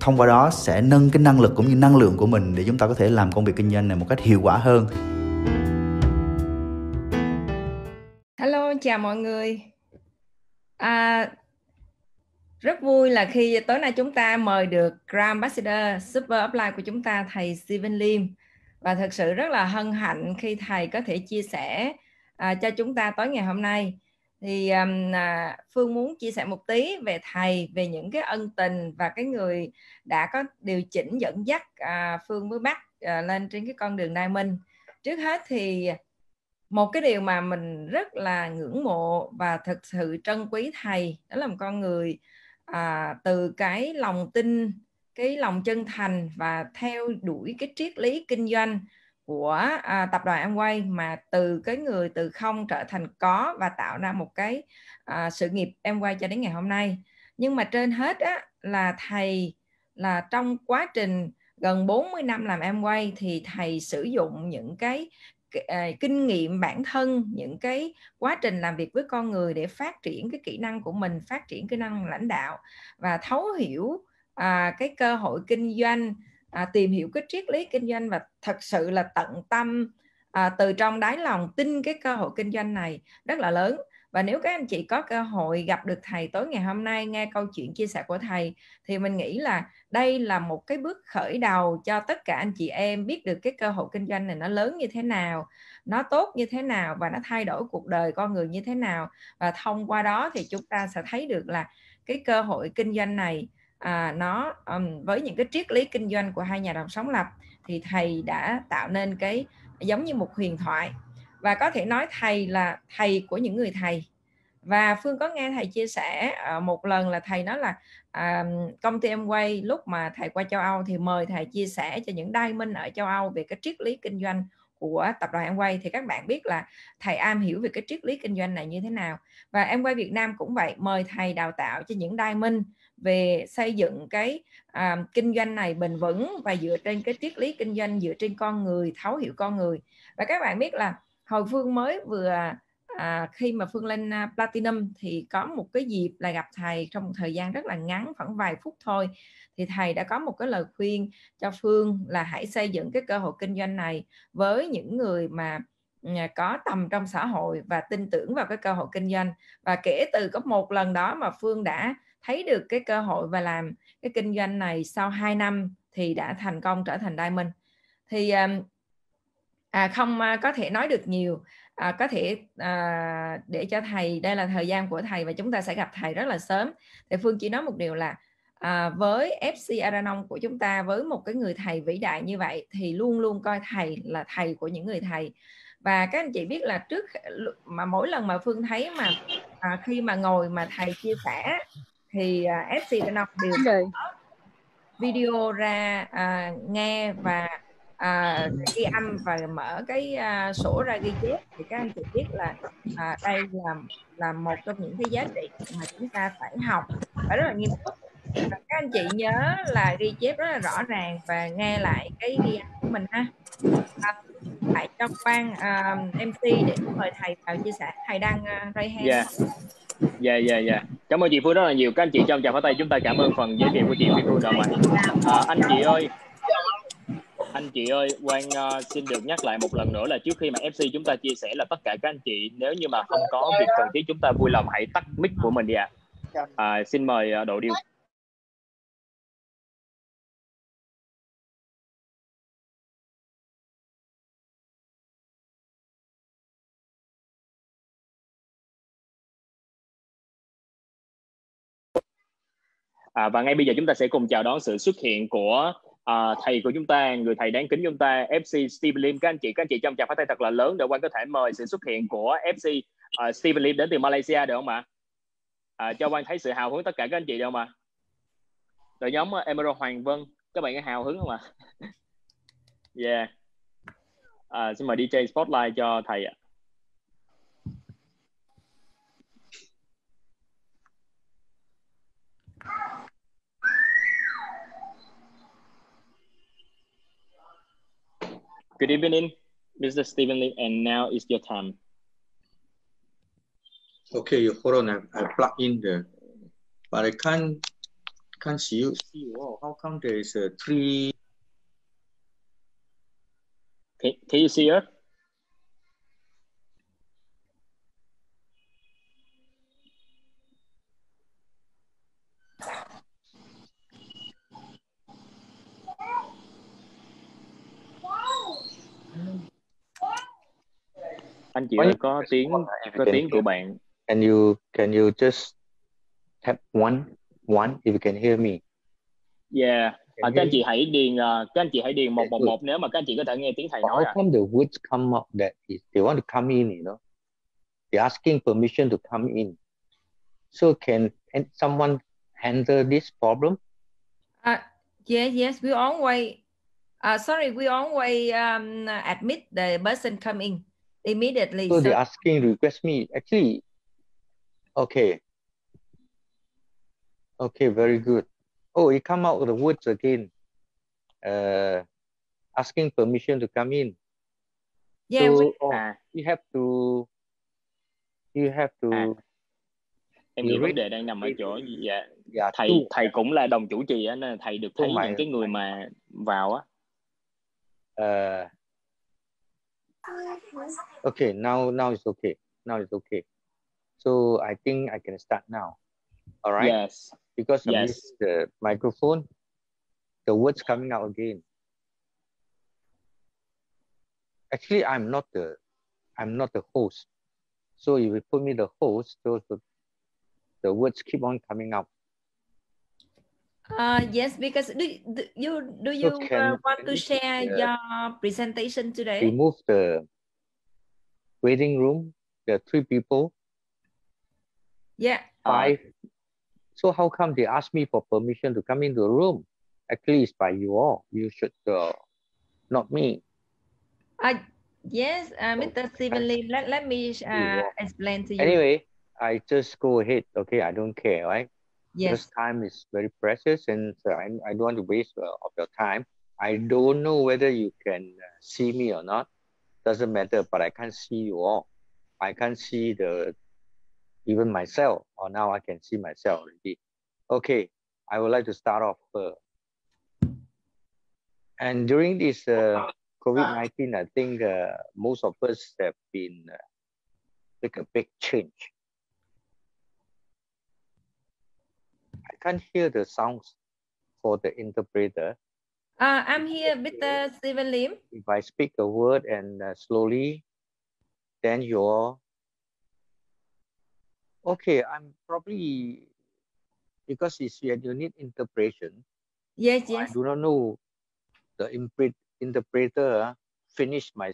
thông qua đó sẽ nâng cái năng lực cũng như năng lượng của mình để chúng ta có thể làm công việc kinh doanh này một cách hiệu quả hơn. Hello, chào mọi người. Rất vui là khi tối nay chúng ta mời được Grand Ambassador Super Upline của chúng ta, thầy Steven Lim. Và thật sự rất là hân hạnh khi thầy có thể chia sẻ cho chúng ta tối ngày hôm nay. Thì Phương muốn chia sẻ một tí về thầy, về những cái ân tình và cái người đã có điều chỉnh dẫn dắt Phương với Bắc lên trên cái con đường Diamond. Trước hết thì một cái điều mà mình rất là ngưỡng mộ và thật sự trân quý thầy, đó là một con người từ cái lòng tin, cái lòng chân thành và theo đuổi cái triết lý kinh doanh của tập đoàn Amway, mà từ cái người từ không trở thành có và tạo ra một cái sự nghiệp Amway cho đến ngày hôm nay. Nhưng mà trên hết á, là thầy là trong quá trình gần 40 năm làm Amway thì thầy sử dụng những cái kinh nghiệm bản thân, những cái quá trình làm việc với con người để phát triển cái kỹ năng của mình, phát triển kỹ năng lãnh đạo và thấu hiểu cái cơ hội kinh doanh, tìm hiểu cái triết lý kinh doanh và thật sự là tận tâm từ trong đáy lòng tin cái cơ hội kinh doanh này rất là lớn. Và nếu các anh chị có cơ hội gặp được thầy tối ngày hôm nay, nghe câu chuyện chia sẻ của thầy, thì mình nghĩ là đây là một cái bước khởi đầu cho tất cả anh chị em biết được cái cơ hội kinh doanh này nó lớn như thế nào, nó tốt như thế nào và nó thay đổi cuộc đời con người như thế nào. Và thông qua đó thì chúng ta sẽ thấy được là cái cơ hội kinh doanh này với những cái triết lý kinh doanh của hai nhà đồng sống lập thì thầy đã tạo nên cái giống như một huyền thoại, và có thể nói thầy là thầy của những người thầy. Và Phương có nghe thầy chia sẻ một lần là thầy nói là công ty Amway lúc mà thầy qua châu Âu thì mời thầy chia sẻ cho những diamond ở châu Âu về cái triết lý kinh doanh của tập đoàn Amway, thì các bạn biết là thầy am hiểu về cái triết lý kinh doanh này như thế nào. Và Amway Việt Nam cũng vậy, mời thầy đào tạo cho những diamond về xây dựng cái kinh doanh này bền vững và dựa trên cái triết lý kinh doanh, dựa trên con người, thấu hiểu con người. Và các bạn biết là hồi Phương mới vừa khi mà Phương lên Platinum thì có một cái dịp là gặp thầy trong một thời gian rất là ngắn, khoảng vài phút thôi, thì thầy đã có một cái lời khuyên cho Phương là hãy xây dựng cái cơ hội kinh doanh này với những người mà có tầm trong xã hội và tin tưởng vào cái cơ hội kinh doanh. Và kể từ có một lần đó mà Phương đã thấy được cái cơ hội và làm cái kinh doanh này sau 2 năm thì đã thành công trở thành diamond. Thì không có thể nói được nhiều, có thể để cho thầy, đây là thời gian của thầy và chúng ta sẽ gặp thầy rất là sớm. Thì Phương chỉ nói một điều là với FC Aranong của chúng ta, với một cái người thầy vĩ đại như vậy thì luôn luôn coi thầy là thầy của những người thầy. Và các anh chị biết là trước mà mỗi lần mà Phương thấy mà khi mà ngồi mà thầy chia sẻ thì FC Aranong đều có video ra nghe và ghi âm và mở cái sổ ra ghi chép, thì các anh chị biết là đây là một trong những cái giá trị mà chúng ta phải học phải rất là nghiêm túc. Và các anh chị nhớ là ghi chép rất là rõ ràng và nghe lại cái ghi âm của mình ha. Tại trong ban MC để mời thầy vào chia sẻ, thầy đang ray hand. Dạ. Cảm ơn chị Phương rất là nhiều. Các anh chị trong chào pháo tay, chúng ta cảm ơn phần giới thiệu của chị Phương rồi ạ. Anh chị ơi, Quang xin được nhắc lại một lần nữa là trước khi mà FC chúng ta chia sẻ là tất cả các anh chị nếu như mà không có việc cần thiết chúng ta vui lòng hãy tắt mic của mình đi ạ. Xin mời Độ Điều. Và ngay bây giờ chúng ta sẽ cùng chào đón sự xuất hiện của thầy của chúng ta, người thầy đáng kính chúng ta, FC Steven Lim. Các anh chị trong chào phát tay thật là lớn để Quang có thể mời sự xuất hiện của FC Steven Lim đến từ Malaysia được không ạ? Cho Quang thấy sự hào hứng tất cả các anh chị được không ạ? Đội nhóm Emerald Hoàng Vân, các bạn có hào hứng không ạ? Yeah. Xin mời DJ Spotlight cho thầy ạ. Good evening, Mr. Steven Lim, and now is your time. Okay, you hold on. I plug in the, but I can't see you. Oh, how come there is a tree? Can you see her? Anh chị ơi, có tiếng của bạn. Can you just tap one if you can hear me? Yeah. Các anh chị hãy điền 111 nếu mà các anh chị có thể nghe tiếng thầy nói. How come the words come up that is they want to come in, you know? They're asking permission to come in. So can someone handle this problem? Yes, we always admit the person come in immediately. So they're asking, request me. Actually, okay. Okay, very good. Oh, it come out of the woods again. Asking permission to come in. Yeah, so, you have to. Em nghĩ vấn đề đang nằm ở chỗ gì vậy? Yeah, thầy cũng là đồng chủ trì á, nên thầy được thấy những cái người mà vào á. Okay, now it's okay. Now it's okay. So I think I can start now. All right. Yes. Because I missed the microphone, the words coming out again. Actually, I'm not the host. So if you put me the host, so the words keep on coming out. Yes, because do you want to share your presentation today? Remove the waiting room. There are 3 people. Yeah. 5. So how come they asked me for permission to come into the room? Actually, it's by you all. You should, not me. Yes, Mr. Steven Lim, let me explain to you. Anyway, I just go ahead. Okay, I don't care, right? Yes. This time is very precious, and I don't want to waste of your time. I don't know whether you can see me or not. Doesn't matter, but I can't see you all. I can't see even myself, or now I can see myself already. Okay, I would like to start off. And during this COVID-19, I think most of us have been like a big change. I can't hear the sounds for the interpreter. I'm here, Mr. Steven Lim. If I speak a word and slowly, then you're... Okay, I'm probably, because it's, you need interpretation. Yes, yes. I do not know the interpreter finished my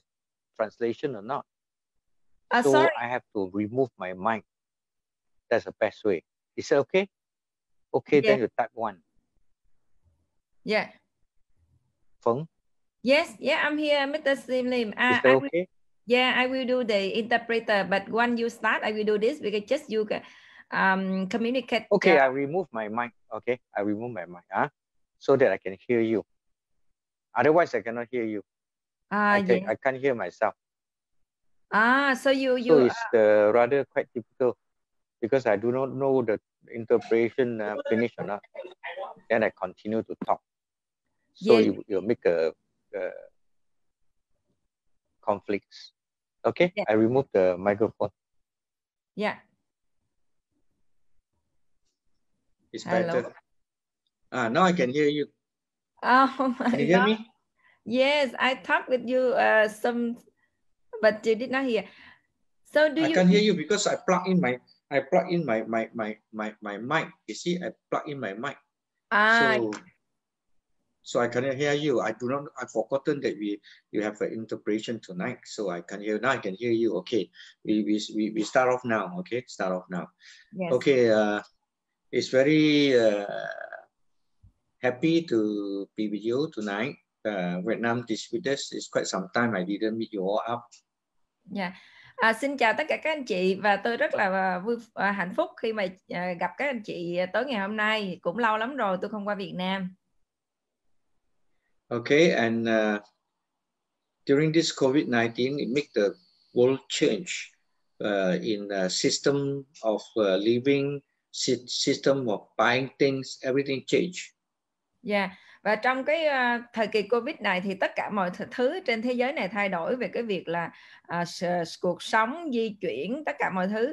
translation or not. So sorry. I have to remove my mic. That's the best way. Is it okay? Okay, yeah. Then you type 1. Yeah. Feng? Yes, yeah, I'm here, Mr. Steven Lim. Is that okay? Yeah, I will do the interpreter, but when you start, I will do this because just you can communicate. Okay, I remove my mic. Okay, I remove my mic, so that I can hear you. Otherwise, I cannot hear you. I can't hear myself. So it's rather quite difficult because I do not know the interpretation finished or not. Then I continue to talk. So you make a conflicts. Okay, I removed the microphone. Yeah. It's better. Now I can hear you. Oh my God. Can you hear me? Yes, I talked with you but you did not hear. So I can't hear you because I plug in my mic. You see, I plug in my mic. So I cannot hear you. I've forgotten that you have an interpretation tonight. So I can hear now. I can hear you. Okay. We start off now. Okay. Start off now. Yes. Okay. It's very happy to be with you tonight. Vietnam distributors. It's quite some time I didn't meet you all up. Yeah. Xin chào tất cả các anh chị, và tôi rất là vui, hạnh phúc khi mà gặp các anh chị tới ngày hôm nay. Cũng lâu lắm rồi tôi không qua Việt Nam. Okay, and during this COVID-19, it make the world change in the system of living, system of buying things, everything change. Yeah. Và trong cái thời kỳ Covid này thì tất cả mọi thứ trên thế giới này thay đổi về cái việc là cuộc sống, di chuyển, tất cả mọi thứ.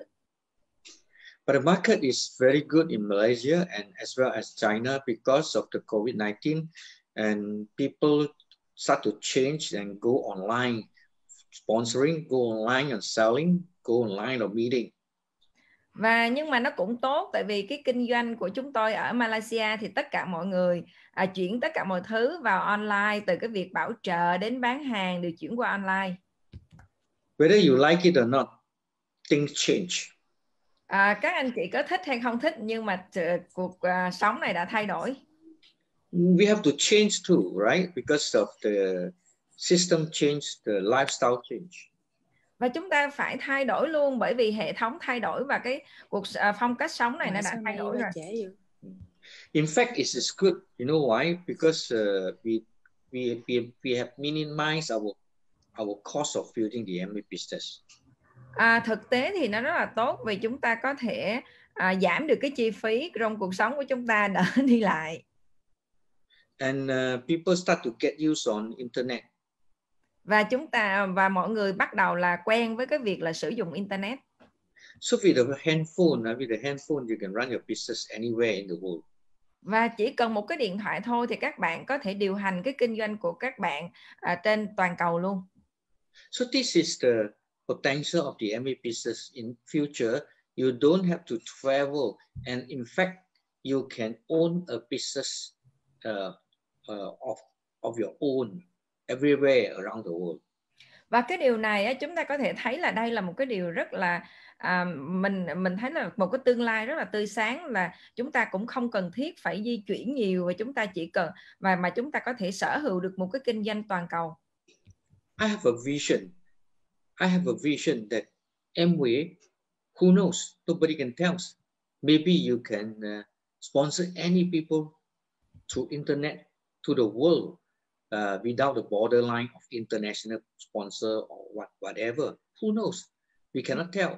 But the market is very good in Malaysia and as well as China because of the COVID-19, and people start to change and go online, sponsoring, go online and selling, go online or meeting. Và nhưng mà nó cũng tốt, tại vì cái kinh doanh của chúng tôi ở Malaysia thì tất cả mọi người chuyển tất cả mọi thứ vào online, từ cái việc bảo trợ đến bán hàng đều chuyển qua online. Whether you like it or not, things change. Các anh chị có thích hay không thích, nhưng mà cuộc sống này đã thay đổi. We have to change too, right? Because of the system change, the lifestyle change. Và chúng ta phải thay đổi luôn, bởi vì hệ thống thay đổi và cái cuộc phong cách sống này nó đã thay đổi rồi. In fact, it is good. You know why? Because we have minimized our cost of building the MA business. Thực tế thì nó rất là tốt, vì chúng ta có thể giảm được cái chi phí trong cuộc sống của chúng ta, đỡ đi lại. And people start to get used on internet. Và mọi người bắt đầu là quen với cái việc là sử dụng internet. So with a handphone you can run your business anywhere in the world. Và chỉ cần một cái điện thoại thôi thì các bạn có thể điều hành cái kinh doanh của các bạn trên toàn cầu luôn. So this is the potential of the MA business in future. You don't have to travel, and in fact you can own a business of your own everywhere around the world. Và cái điều này chúng ta có thể thấy là đây là một cái điều rất là mình thấy là một cái tương lai rất là tươi sáng, là chúng ta cũng không cần thiết phải di chuyển nhiều, và chúng ta chỉ cần mà chúng ta có thể sở hữu được một cái kinh doanh toàn cầu. I have a vision that Amway, who knows, nobody can tell us. Maybe you can sponsor any people through internet to the world. Without the borderline of international sponsor or whatever, who knows? We cannot tell.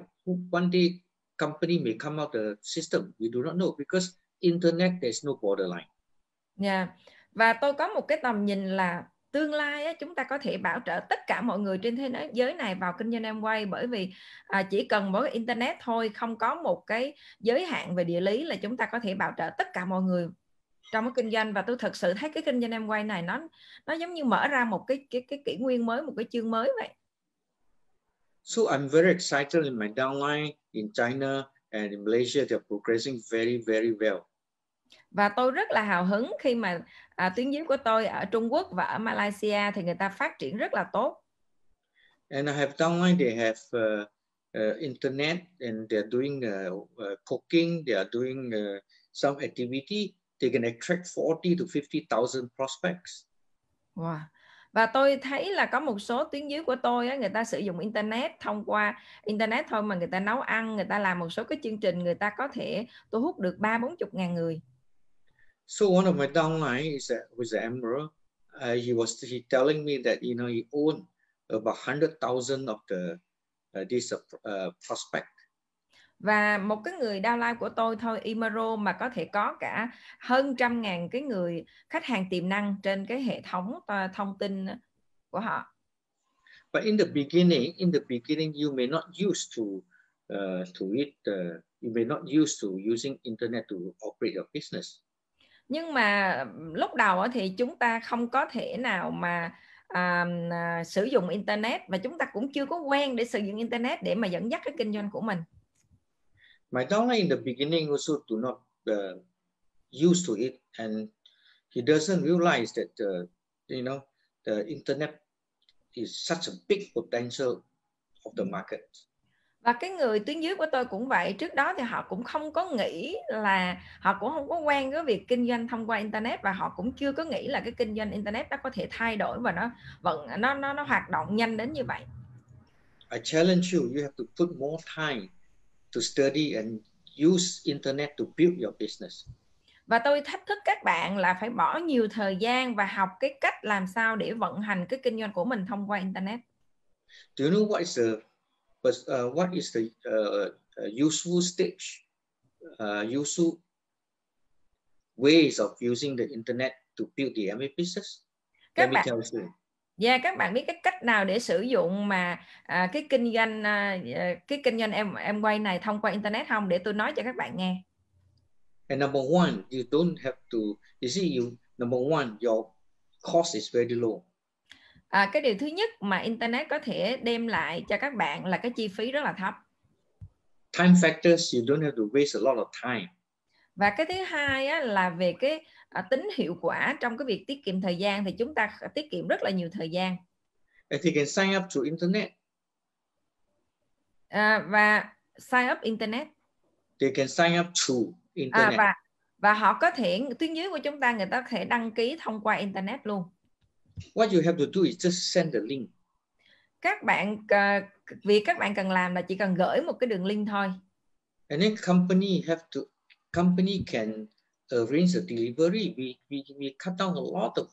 One day, company may come out the system. We do not know because internet there's no borderline. Yeah. Và tôi có một cái tầm nhìn là tương lai chúng ta có thể bảo trợ tất cả mọi người trên thế giới này vào kinh doanh Amway, bởi vì chỉ cần mỗi internet thôi, không có một cái giới hạn về địa lý, là chúng ta có thể bảo trợ tất cả mọi người trong cái kinh doanh. Và tôi thật sự thấy cái kinh doanh Amway này nó giống như mở ra một cái kỷ nguyên mới, một cái chương mới vậy. So I'm very excited in my downline in China and in Malaysia, they're progressing very very well. Và tôi rất là hào hứng khi mà tuyến dưới của tôi ở Trung Quốc và ở Malaysia thì người ta phát triển rất là tốt. And I have downline, they have internet and they're doing cooking, they are doing some activity. They can attract 40 to 50,000 prospects. Wow. Và tôi thấy là có một số tuyến dưới của tôi người ta sử dụng internet, thông qua internet thôi mà người ta nấu ăn, người ta làm một số cái chương trình, người ta có thể thu hút được 30-40 ngàn người. So one of my downline was an emperor. He telling me that he owned about 100,000 of the this prospect. Và một cái người downline của tôi thôi, Imaro, mà có thể có cả hơn 100,000 cái người khách hàng tiềm năng trên cái hệ thống thông tin của họ. But in the beginning, you may not used to it. You may not used to using internet to operate your business. Nhưng mà lúc đầu thì chúng ta không có thể nào mà sử dụng internet, và chúng ta cũng chưa có quen để sử dụng internet để mà dẫn dắt cái kinh doanh của mình. My downline in the beginning also do not used to it, and he doesn't realize that the internet is such a big potential of the market. Và cái người tuyến dưới của tôi cũng vậy, trước đó thì họ cũng không có nghĩ là, họ cũng không có quen với việc kinh doanh thông qua internet, và họ cũng chưa có nghĩ là cái kinh doanh internet nó có thể thay đổi và nó hoạt động nhanh đến như vậy. I challenge you, you have to put more time to study and use internet to build your business. Và tôi thách thức các bạn là phải bỏ nhiều thời gian và học cái cách làm sao để vận hành cái kinh doanh của mình thông qua internet. Do you know what is the useful stage, useful ways of using the internet to build the MA business? Let me tell you. Yeah, các bạn biết cái cách nào để sử dụng mà cái kinh doanh Amway này thông qua internet không? Để tôi nói cho các bạn nghe. And number one, you don't have to. You see, number one, your cost is very low. Cái điều thứ nhất mà internet có thể đem lại cho các bạn là cái chi phí rất là thấp. Time factors, you don't have to waste a lot of time. Và cái thứ hai á, là về cái tính hiệu quả trong cái việc tiết kiệm thời gian, thì chúng ta tiết kiệm rất là nhiều thời gian. And you can sign up through internet. Và sign up internet. They can sign up through internet. Và họ có thể, tuyến dưới của chúng ta, người ta có thể đăng ký thông qua internet luôn. What you have to do is just send the link. Các bạn, việc các bạn cần làm là chỉ cần gửi một cái đường link thôi. And then company can arrange the delivery. We cut down a lot of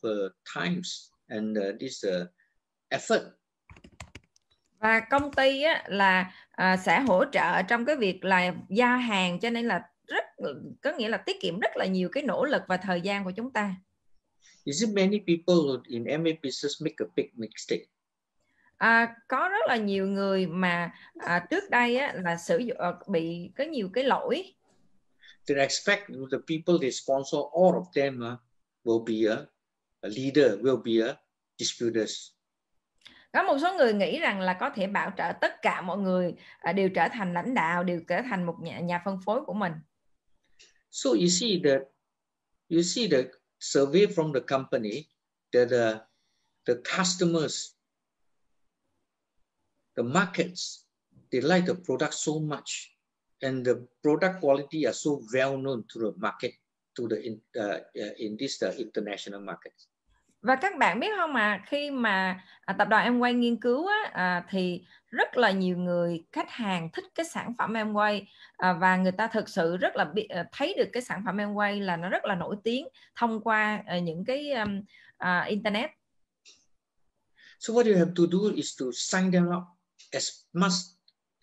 times and this effort. Và công ty á, là sẽ hỗ trợ trong cái việc là giao hàng, cho nên là có nghĩa là tiết kiệm rất là nhiều cái nỗ lực và thời gian của chúng ta. Is it many people in MA business make a big mistake? Có rất là nhiều người mà trước đây á, là bị có nhiều cái lỗi. They expect the people they sponsor, all of them will be a leader, will be a distributors. Có một số người nghĩ rằng là có thể bảo trợ tất cả mọi người đều trở thành lãnh đạo, đều trở thành một nhà phân phối của mình. So you see the survey from the company that the customers, the markets, they like the product so much, and the product quality are so well known to the market, to the in this international market. Và các bạn biết không mà khi mà tập đoàn Amway nghiên cứu á, thì rất là nhiều người khách hàng thích cái sản phẩm Amway, và người ta thực sự rất là thấy được cái sản phẩm Amway là nó rất là nổi tiếng thông qua những cái internet. So what you have to do is to sign them up as much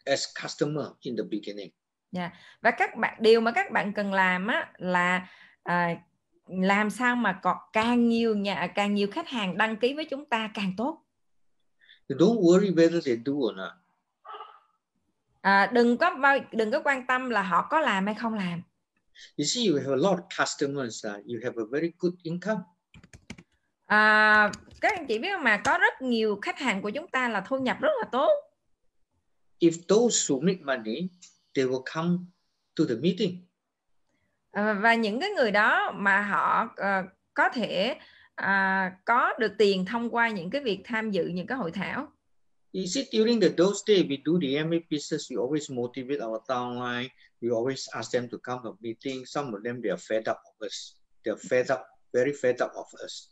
as customer in the beginning. Yeah. Và điều mà các bạn cần làm á, là làm sao mà có càng nhiều khách hàng đăng ký với chúng ta càng tốt. Don't worry whether they do or not. Đừng có quan tâm là họ có làm hay không làm. You see, you have a lot of customers. You have a very good income. Các anh chị biết không mà có rất nhiều khách hàng của chúng ta là thu nhập rất là tốt. If those who make money, they will come to the meeting. Và những cái người đó mà họ có thể có được tiền thông qua những cái việc tham dự những cái hội thảo. You see, during those days we do the MA business, we always motivate our downline. We always ask them to come to meeting. Some of them they are fed up of us. They are fed up, very fed up of us.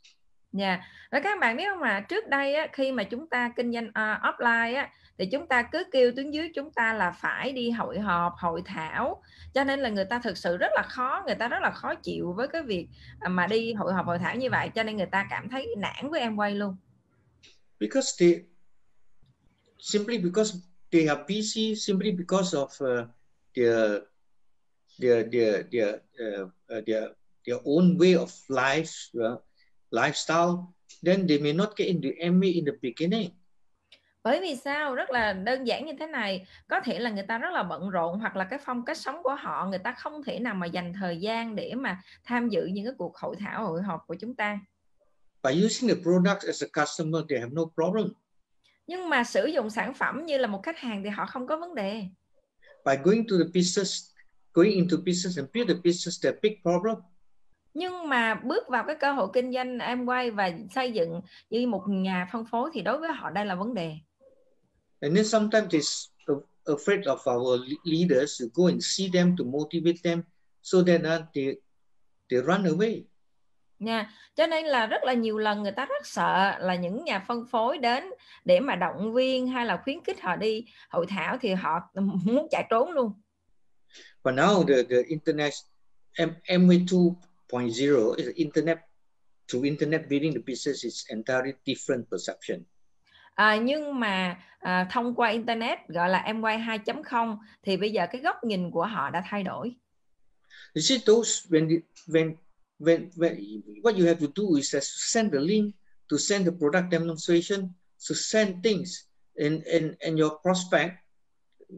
Yeah. Và các bạn biết không mà trước đây á, khi mà chúng ta kinh doanh offline á, thì chúng ta cứ kêu tuyến dưới chúng ta là phải đi hội họp, hội thảo, cho nên là người ta thực sự rất là khó chịu với cái việc mà đi hội họp, hội thảo như vậy, cho nên người ta cảm thấy nản với Amway luôn. Because simply because they are busy, simply because of their own way of life, lifestyle, then they may not get into MA in the beginning. Bởi vì sao? Rất là đơn giản như thế này. Có thể là người ta rất là bận rộn, hoặc là cái phong cách sống của họ, người ta không thể nào mà dành thời gian để mà tham dự những cái cuộc hội thảo, hội họp của chúng ta. By using the product as a customer, they have no problem. Nhưng mà sử dụng sản phẩm như là một khách hàng thì họ không có vấn đề. By going into business and build the business, they're big problem. Nhưng mà bước vào cái cơ hội kinh doanh Amway và xây dựng như một nhà phân phối thì đối với họ đây là vấn đề. And then sometimes afraid of our leaders to go and see them, to motivate them, so that they run away. Nha. Cho nên là rất là nhiều lần người ta rất sợ là những nhà phân phối đến để mà động viên hay là khuyến khích họ đi hội thảo thì họ muốn chạy trốn luôn. But now the internet Amway 2.0 is internet to internet building the business is entirely different perception. Nhưng mà thông qua internet gọi là Amway 2.0 thì bây giờ cái góc nhìn của họ đã thay đổi. You see those when what you have to do is to send the link, to send the product demonstration, to send things, and your prospect,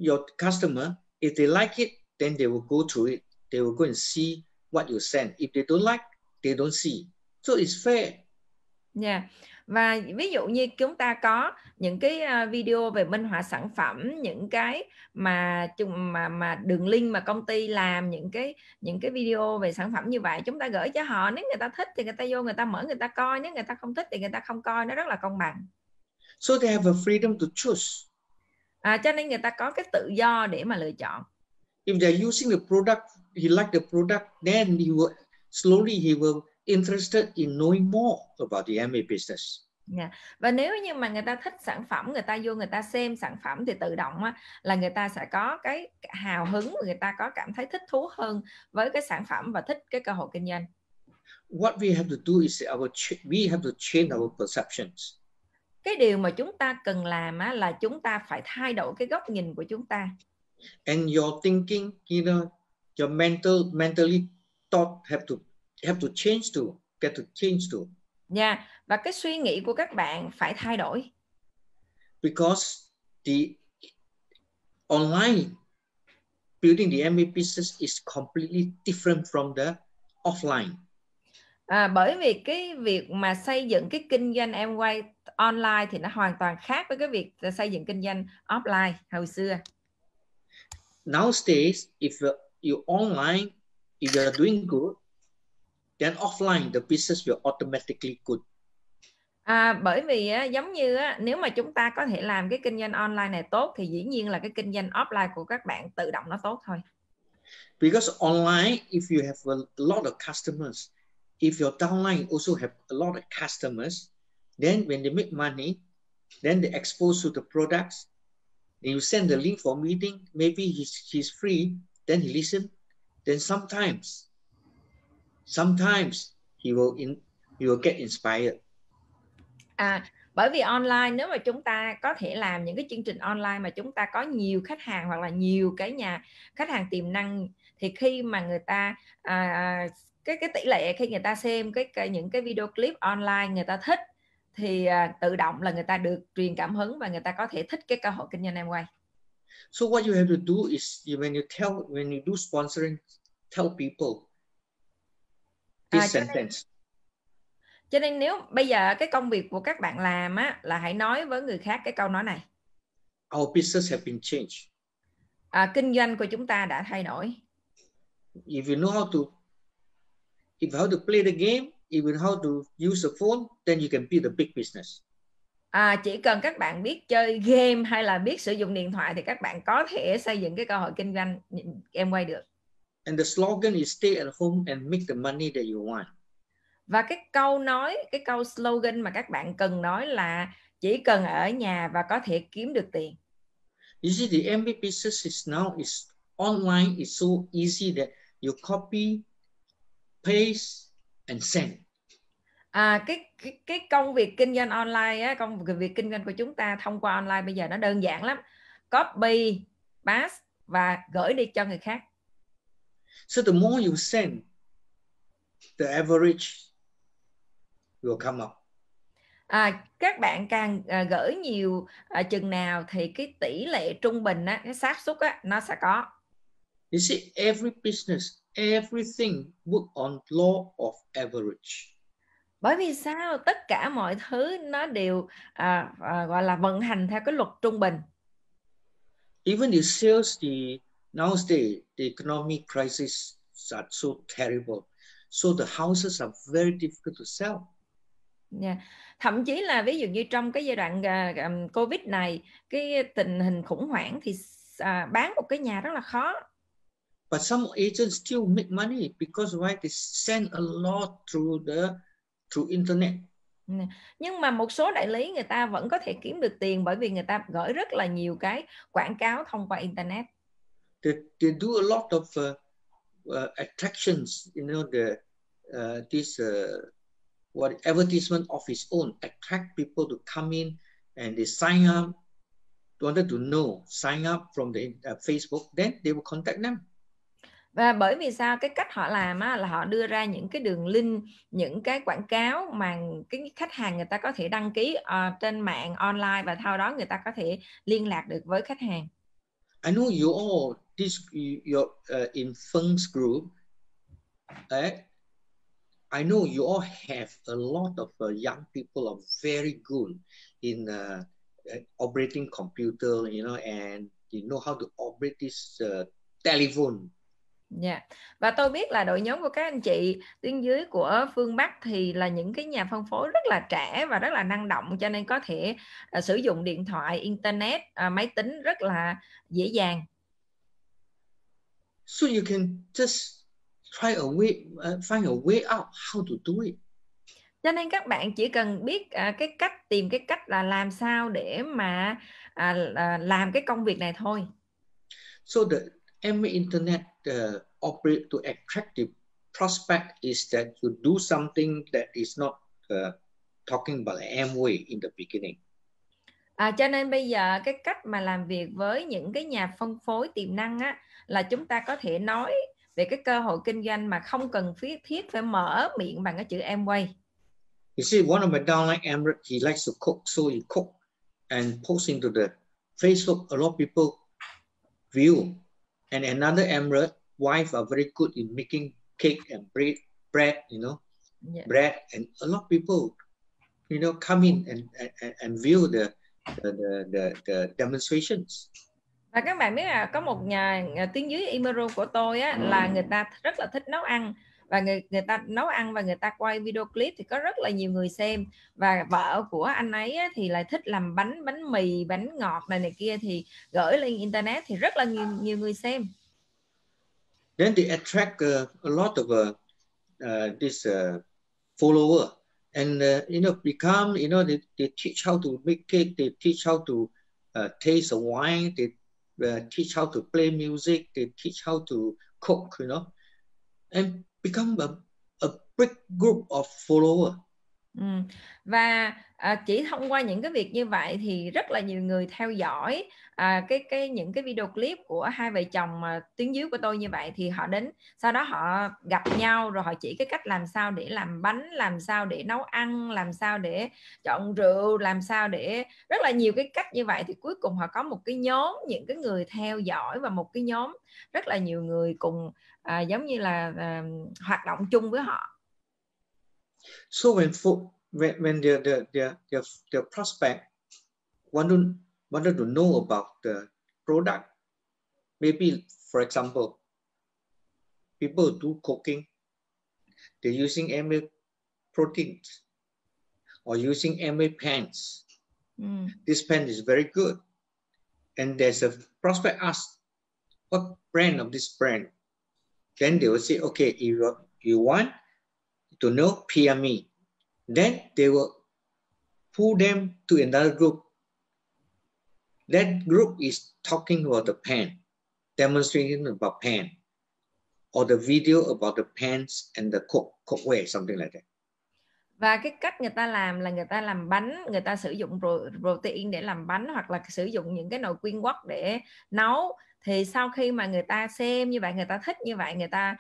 your customer, if they like it, then they will go through it. They will go and see what you send. If they don't like, they don't see. So it's fair. Yeah. Và ví dụ như chúng ta có những cái video về minh họa sản phẩm, những cái mà đường link mà công ty làm, những cái video về sản phẩm như vậy chúng ta gửi cho họ, nếu người ta thích thì người ta vô người ta mở người ta coi, nếu người ta không thích thì người ta không coi, nó rất là công bằng. So they have a freedom to choose. Cho nên người ta có cái tự do để mà lựa chọn. If they're using the product, he like the product, then he will slowly he will interested in knowing more about the MA business. Yeah. Và nếu như mà người ta thích sản phẩm, người ta vô người ta xem sản phẩm thì tự động là người ta sẽ có cái hào hứng, người ta có cảm thấy thích thú hơn với cái sản phẩm và thích cái cơ hội kinh doanh. What we have to do is we have to change our perceptions. Cái điều mà chúng ta cần làm là chúng ta phải thay đổi cái góc nhìn của chúng ta. And your thinking, your mentally thought have to change to get to change to. Yeah, và cái suy nghĩ của các bạn phải thay đổi. Because the online building the MA business is completely different from the offline. Bởi vì cái việc mà xây dựng cái kinh doanh Amway online thì nó hoàn toàn khác với cái việc xây dựng kinh doanh offline hồi xưa. Nowadays, if you online, if you are doing good, then offline the business will automatically good. Bởi vì giống như nếu mà chúng ta có thể làm cái kinh doanh online này tốt thì dĩ nhiên là cái kinh doanh offline của các bạn tự động nó tốt thôi. Because online if you have a lot of customers, if your downline also have a lot of customers, then when they make money, then they expose to the products, then you send the link for meeting, maybe he's free, then he listen, then sometimes he will get inspired. Bởi vì online nếu mà chúng ta có thể làm những cái chương trình online mà chúng ta có nhiều khách hàng hoặc là nhiều cái nhà khách hàng tiềm năng thì khi mà người ta cái tỷ lệ khi người ta xem những cái video clip online người ta thích thì tự động là người ta được truyền cảm hứng và người ta có thể thích cái cơ hội kinh doanh Amway. So what you have to do is when you do sponsoring, tell people this sentence. Cho nên nếu bây giờ cái công việc của các bạn làm là hãy nói với người khác cái câu nói này. Our business have been changed. Kinh doanh của chúng ta đã thay đổi. If you know how to play the game, even how to use the phone, then you can be the big business. Chỉ cần các bạn biết chơi game hay là biết sử dụng điện thoại thì các bạn có thể xây dựng cái cơ hội kinh doanh Amway được. And the slogan is stay at home and make the money that you want. Và cái câu slogan mà các bạn cần nói là chỉ cần ở nhà và có thể kiếm được tiền. You see, the MBA business is now online. It's so easy that you copy, paste and send. Cái công việc kinh doanh online công việc kinh doanh của chúng ta thông qua online bây giờ nó đơn giản lắm. Copy, paste và gửi đi cho người khác. So the more you send, the average will come up. Các bạn càng gửi nhiều chừng nào thì cái tỷ lệ trung bình cái xác suất nó sẽ có. You see, every business, everything work on law of average. Bởi vì sao tất cả mọi thứ nó đều gọi là vận hành theo cái luật trung bình. Even the sales, nowadays, the economic crisis are so terrible. So the houses are very difficult to sell. Yeah. Thậm chí là ví dụ như trong cái giai đoạn Covid này, cái tình hình khủng hoảng thì bán một cái nhà rất là khó. But some agents still make money because why they send a lot through the internet. Nhưng mà một số đại lý người ta vẫn có thể kiếm được tiền bởi vì người ta gửi rất là nhiều cái quảng cáo thông qua internet. They do a lot of attractions, you know, the this what advertisement of its own attract people to come in and they sign up. Wanted to know, sign up from the Facebook, then they will contact them. Và bởi vì sao cái cách họ làm á, là họ đưa ra những cái đường link, những cái quảng cáo mà cái khách hàng người ta có thể đăng ký trên mạng online và sau đó người ta có thể liên lạc được với khách hàng. I know you all this your influence group. I know you all have a lot of young people are very good in operating computer, you know, and you know how to operate this telephone. Yeah. Và tôi biết là đội nhóm của các anh chị tuyến dưới của phương Bắc thì là những cái nhà phân phối rất là trẻ và rất là năng động, cho nên có thể sử dụng điện thoại, internet, máy tính rất là dễ dàng. So you can just try a way, find a way out how to do it. Cho nên các bạn chỉ cần biết cái cách, tìm cái cách là làm sao để mà làm cái công việc này thôi. So the Amway Internet operate to attract the prospect is that you do something that is not talking about Amway in the beginning. Cho nên bây giờ cái cách mà làm việc với những cái nhà phân phối tiềm năng á, là chúng ta có thể nói về cái cơ hội kinh doanh mà không cần thiết phải mở miệng bằng cái chữ Amway. You see, one of my downline Emirates, he likes to cook, so he cook and posts into the Facebook. A lot of people view. And another Emirate wife are very good in making cake and bread, you know, yeah. Bread, and a lot of people, you know, come in and view the demonstrations. Và các bạn biết là có một nhà tiếng dưới Emirate của tôi á, là người ta rất là thích nấu ăn. Và người ta nấu ăn và người ta quay video clip thì có rất là nhiều người xem. Và vợ của anh ấy thì lại thích làm bánh, bánh mì, bánh ngọt này kia, thì gửi lên internet thì rất là nhiều người xem. Then they attract a lot of this follower and you know become, you know, they teach how to make cake, they teach how to taste the wine, they teach how to play music, they teach how to cook, you know, and become a big group of follower. Và chỉ thông qua những cái việc như vậy thì rất là nhiều người theo dõi những cái video clip của hai vợ chồng tuyến dưới của tôi như vậy, thì họ đến sau đó họ gặp nhau rồi họ chỉ cái cách làm sao để làm bánh, làm sao để nấu ăn, làm sao để chọn rượu, làm sao để rất là nhiều cái cách như vậy, thì cuối cùng họ có một cái nhóm những cái người theo dõi và một cái nhóm rất là nhiều người cùng giống như là hoạt động chung với họ. So when the prospect wanted to know about the product, maybe for example, people do cooking, they're using Amway proteins or using Amway pans. This pan is very good, and there's a prospect asks, "What brand of this brand?" Then they will say, "Okay, if you want to know, PM me." Then they will pull them to another group. That group is talking about the pan, demonstrating about pan, or the video about the pans and the cookware, something like that. Và cái cách người ta làm là người ta làm bánh, người ta sử dụng protein để làm bánh hoặc là sử dụng những cái nồi quyên quất để nấu. Thì sau khi mà người ta xem như vậy, người ta thích như vậy, người ta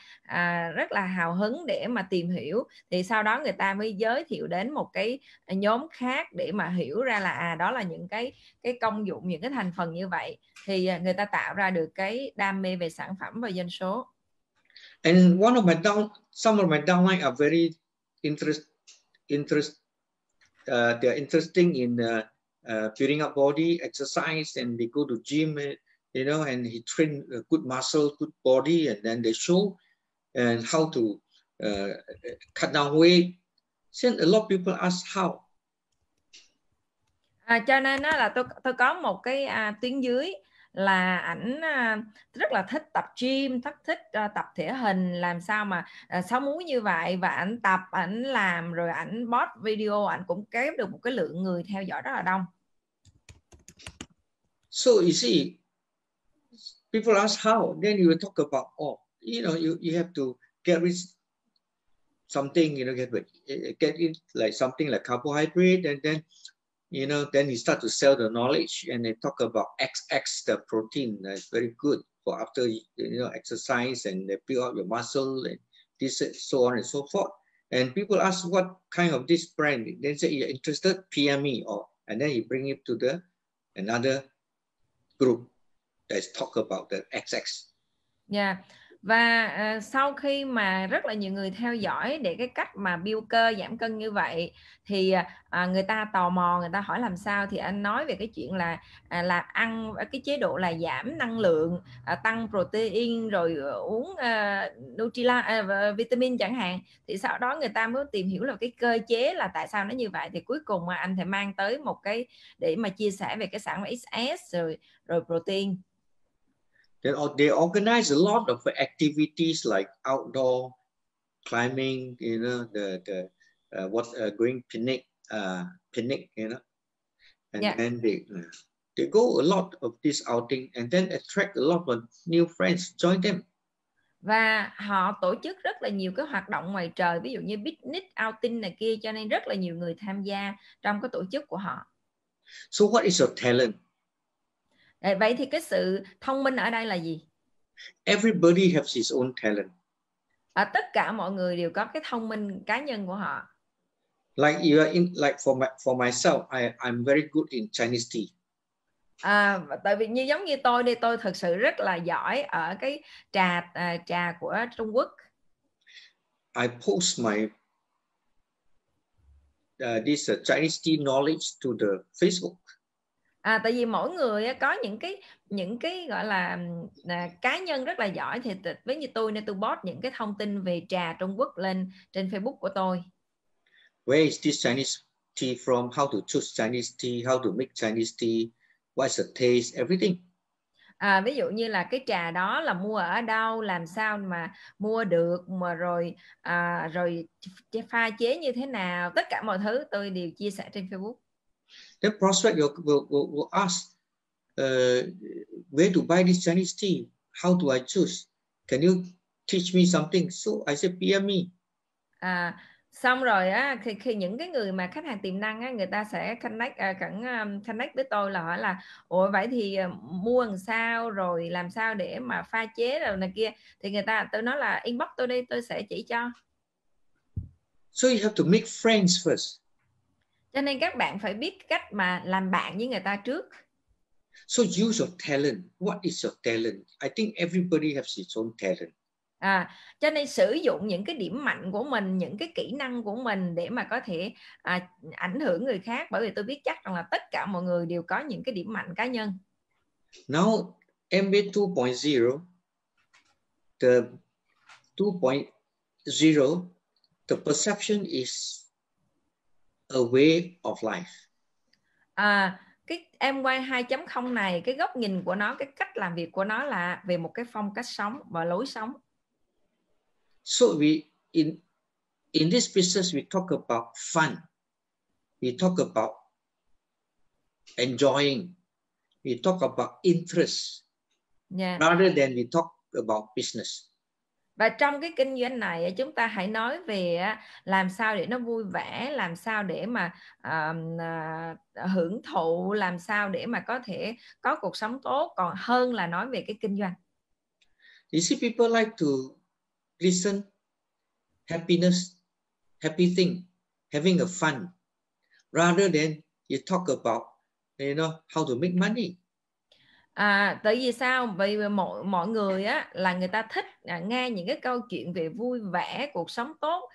rất là hào hứng để mà tìm hiểu. Thì sau đó người ta mới giới thiệu đến một cái nhóm khác để mà hiểu ra là đó là những cái công dụng, những cái thành phần như vậy. Thì người ta tạo ra được cái đam mê về sản phẩm và doanh số. And some of my downline are very they are interesting in building up body, exercise, and they go to gym. You know, and he trained good muscle, good body, and then they show and how to cut down weight. So a lot of people ask how. Cho nên là tôi có một cái tuyến dưới là ảnh rất là thích tập gym, thích tập thể hình, làm sao mà sáu múi như vậy, và ảnh tập, ảnh làm rồi ảnh post video, ảnh cũng kéo được một cái lượng người theo dõi rất là đông. So you see, people ask how, then you talk about, oh, you know, you have to get rid something, you know, get it like something like carbohydrate, and then you know, then you start to sell the knowledge, and they talk about XX, the protein that's very good for after, you know, exercise, and they build up your muscle, and this, so on and so forth. And people ask what kind of this brand. They say you're interested, PM me, or and then you bring it to the another group that's talk about the XX. Yeah. Và sau khi mà rất là nhiều người theo dõi để cái cách mà build cơ giảm cân như vậy thì người ta tò mò, người ta hỏi làm sao, thì anh nói về cái chuyện là ăn cái chế độ là giảm năng lượng, tăng protein, rồi uống NutriLife, vitamin chẳng hạn. Thì sau đó người ta mới tìm hiểu là cái cơ chế là tại sao nó như vậy. Thì cuối cùng anh thì mang tới một cái để mà chia sẻ về cái sản phẩm XS rồi protein. They organize a lot of activities like outdoor climbing, you know, going picnic, you know, and yeah. Then they go a lot of this outing and then attract a lot of new friends join them. Và họ tổ chức rất là nhiều cái hoạt động ngoài trời, ví dụ như picnic, outing này kia, cho nên rất là nhiều người tham gia trong cái tổ chức của họ. So what is your talent? Vậy thì cái sự thông minh ở đây là gì? Everybody has his own talent. Tất cả mọi người đều có cái thông minh cá nhân của họ. Like you are like for myself, I'm very good in Chinese tea. Tại vì như giống như tôi đi, tôi thực sự rất là giỏi ở cái trà của Trung Quốc. I post my this Chinese tea knowledge to the Facebook. Tại vì mỗi người có những cái gọi là cá nhân rất là giỏi, thì với như tôi nên tôi post những cái thông tin về trà Trung Quốc lên trên Facebook của tôi. Where is this Chinese tea from? How to choose Chinese tea? How to make Chinese tea? What's the taste? Everything. Ví dụ như là cái trà đó là mua ở đâu, làm sao mà mua được, mà rồi pha chế như thế nào, tất cả mọi thứ tôi đều chia sẻ trên Facebook. The prospect will ask, where to buy this Chinese tea? How do I choose? Can you teach me something? So I say, PM me. Xong rồi á, khi những cái người mà khách hàng tiềm năng á, người ta sẽ connect với tôi là hỏi là, ủa vậy thì mua làm sao, rồi làm sao để mà pha chế rồi này kia, thì người ta tôi nói là inbox tôi đi, tôi sẽ chỉ cho. So you have to make friends first. Cho nên các bạn phải biết cách mà làm bạn với người ta trước. So use your talent. What is your talent? I think everybody has his own talent. Cho nên sử dụng những cái điểm mạnh của mình, những cái kỹ năng của mình để mà có thể ảnh hưởng người khác. Bởi vì tôi biết chắc rằng là tất cả mọi người đều có những cái điểm mạnh cá nhân. Now MB 2.0, the 2.0, the perception is a way of life. Cái Amway 2.0 này, cái góc nhìn của nó, cái cách làm việc của nó là về một cái phong cách sống và lối sống. So we in this business we talk about fun, we talk about enjoying, we talk about interest, yeah, rather than we talk about business. Và trong cái kinh doanh này chúng ta hãy nói về làm sao để nó vui vẻ, làm sao để mà hưởng thụ, làm sao để mà có thể có cuộc sống tốt, còn hơn là nói về cái kinh doanh. You see, people like to listen happiness, happy thing, having a fun, rather than you talk about, you know, how to make money. Tại vì sao? Bởi vì mọi người á, là người ta thích nghe những cái câu chuyện về vui vẻ, cuộc sống tốt,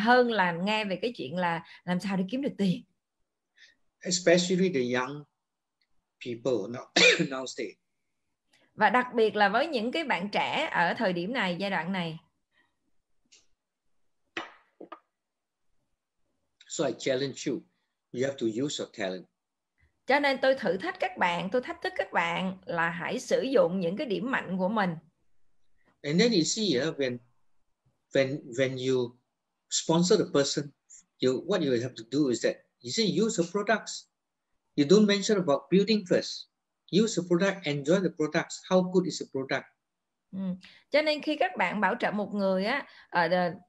hơn là nghe về cái chuyện là làm sao để kiếm được tiền. Especially the young people nowadays. Và đặc biệt là với những cái bạn trẻ ở thời điểm này, giai đoạn này. So I challenge you, you have to use your talent. Cho nên tôi thử thách các bạn, tôi thách thức các bạn là hãy sử dụng những cái điểm mạnh của mình. And then you see when you sponsor the person, what you have to do is that you say use the products. You don't mention about building first. Use the product, enjoy the products. How good is the product? Cho nên khi các bạn bảo trợ một người á,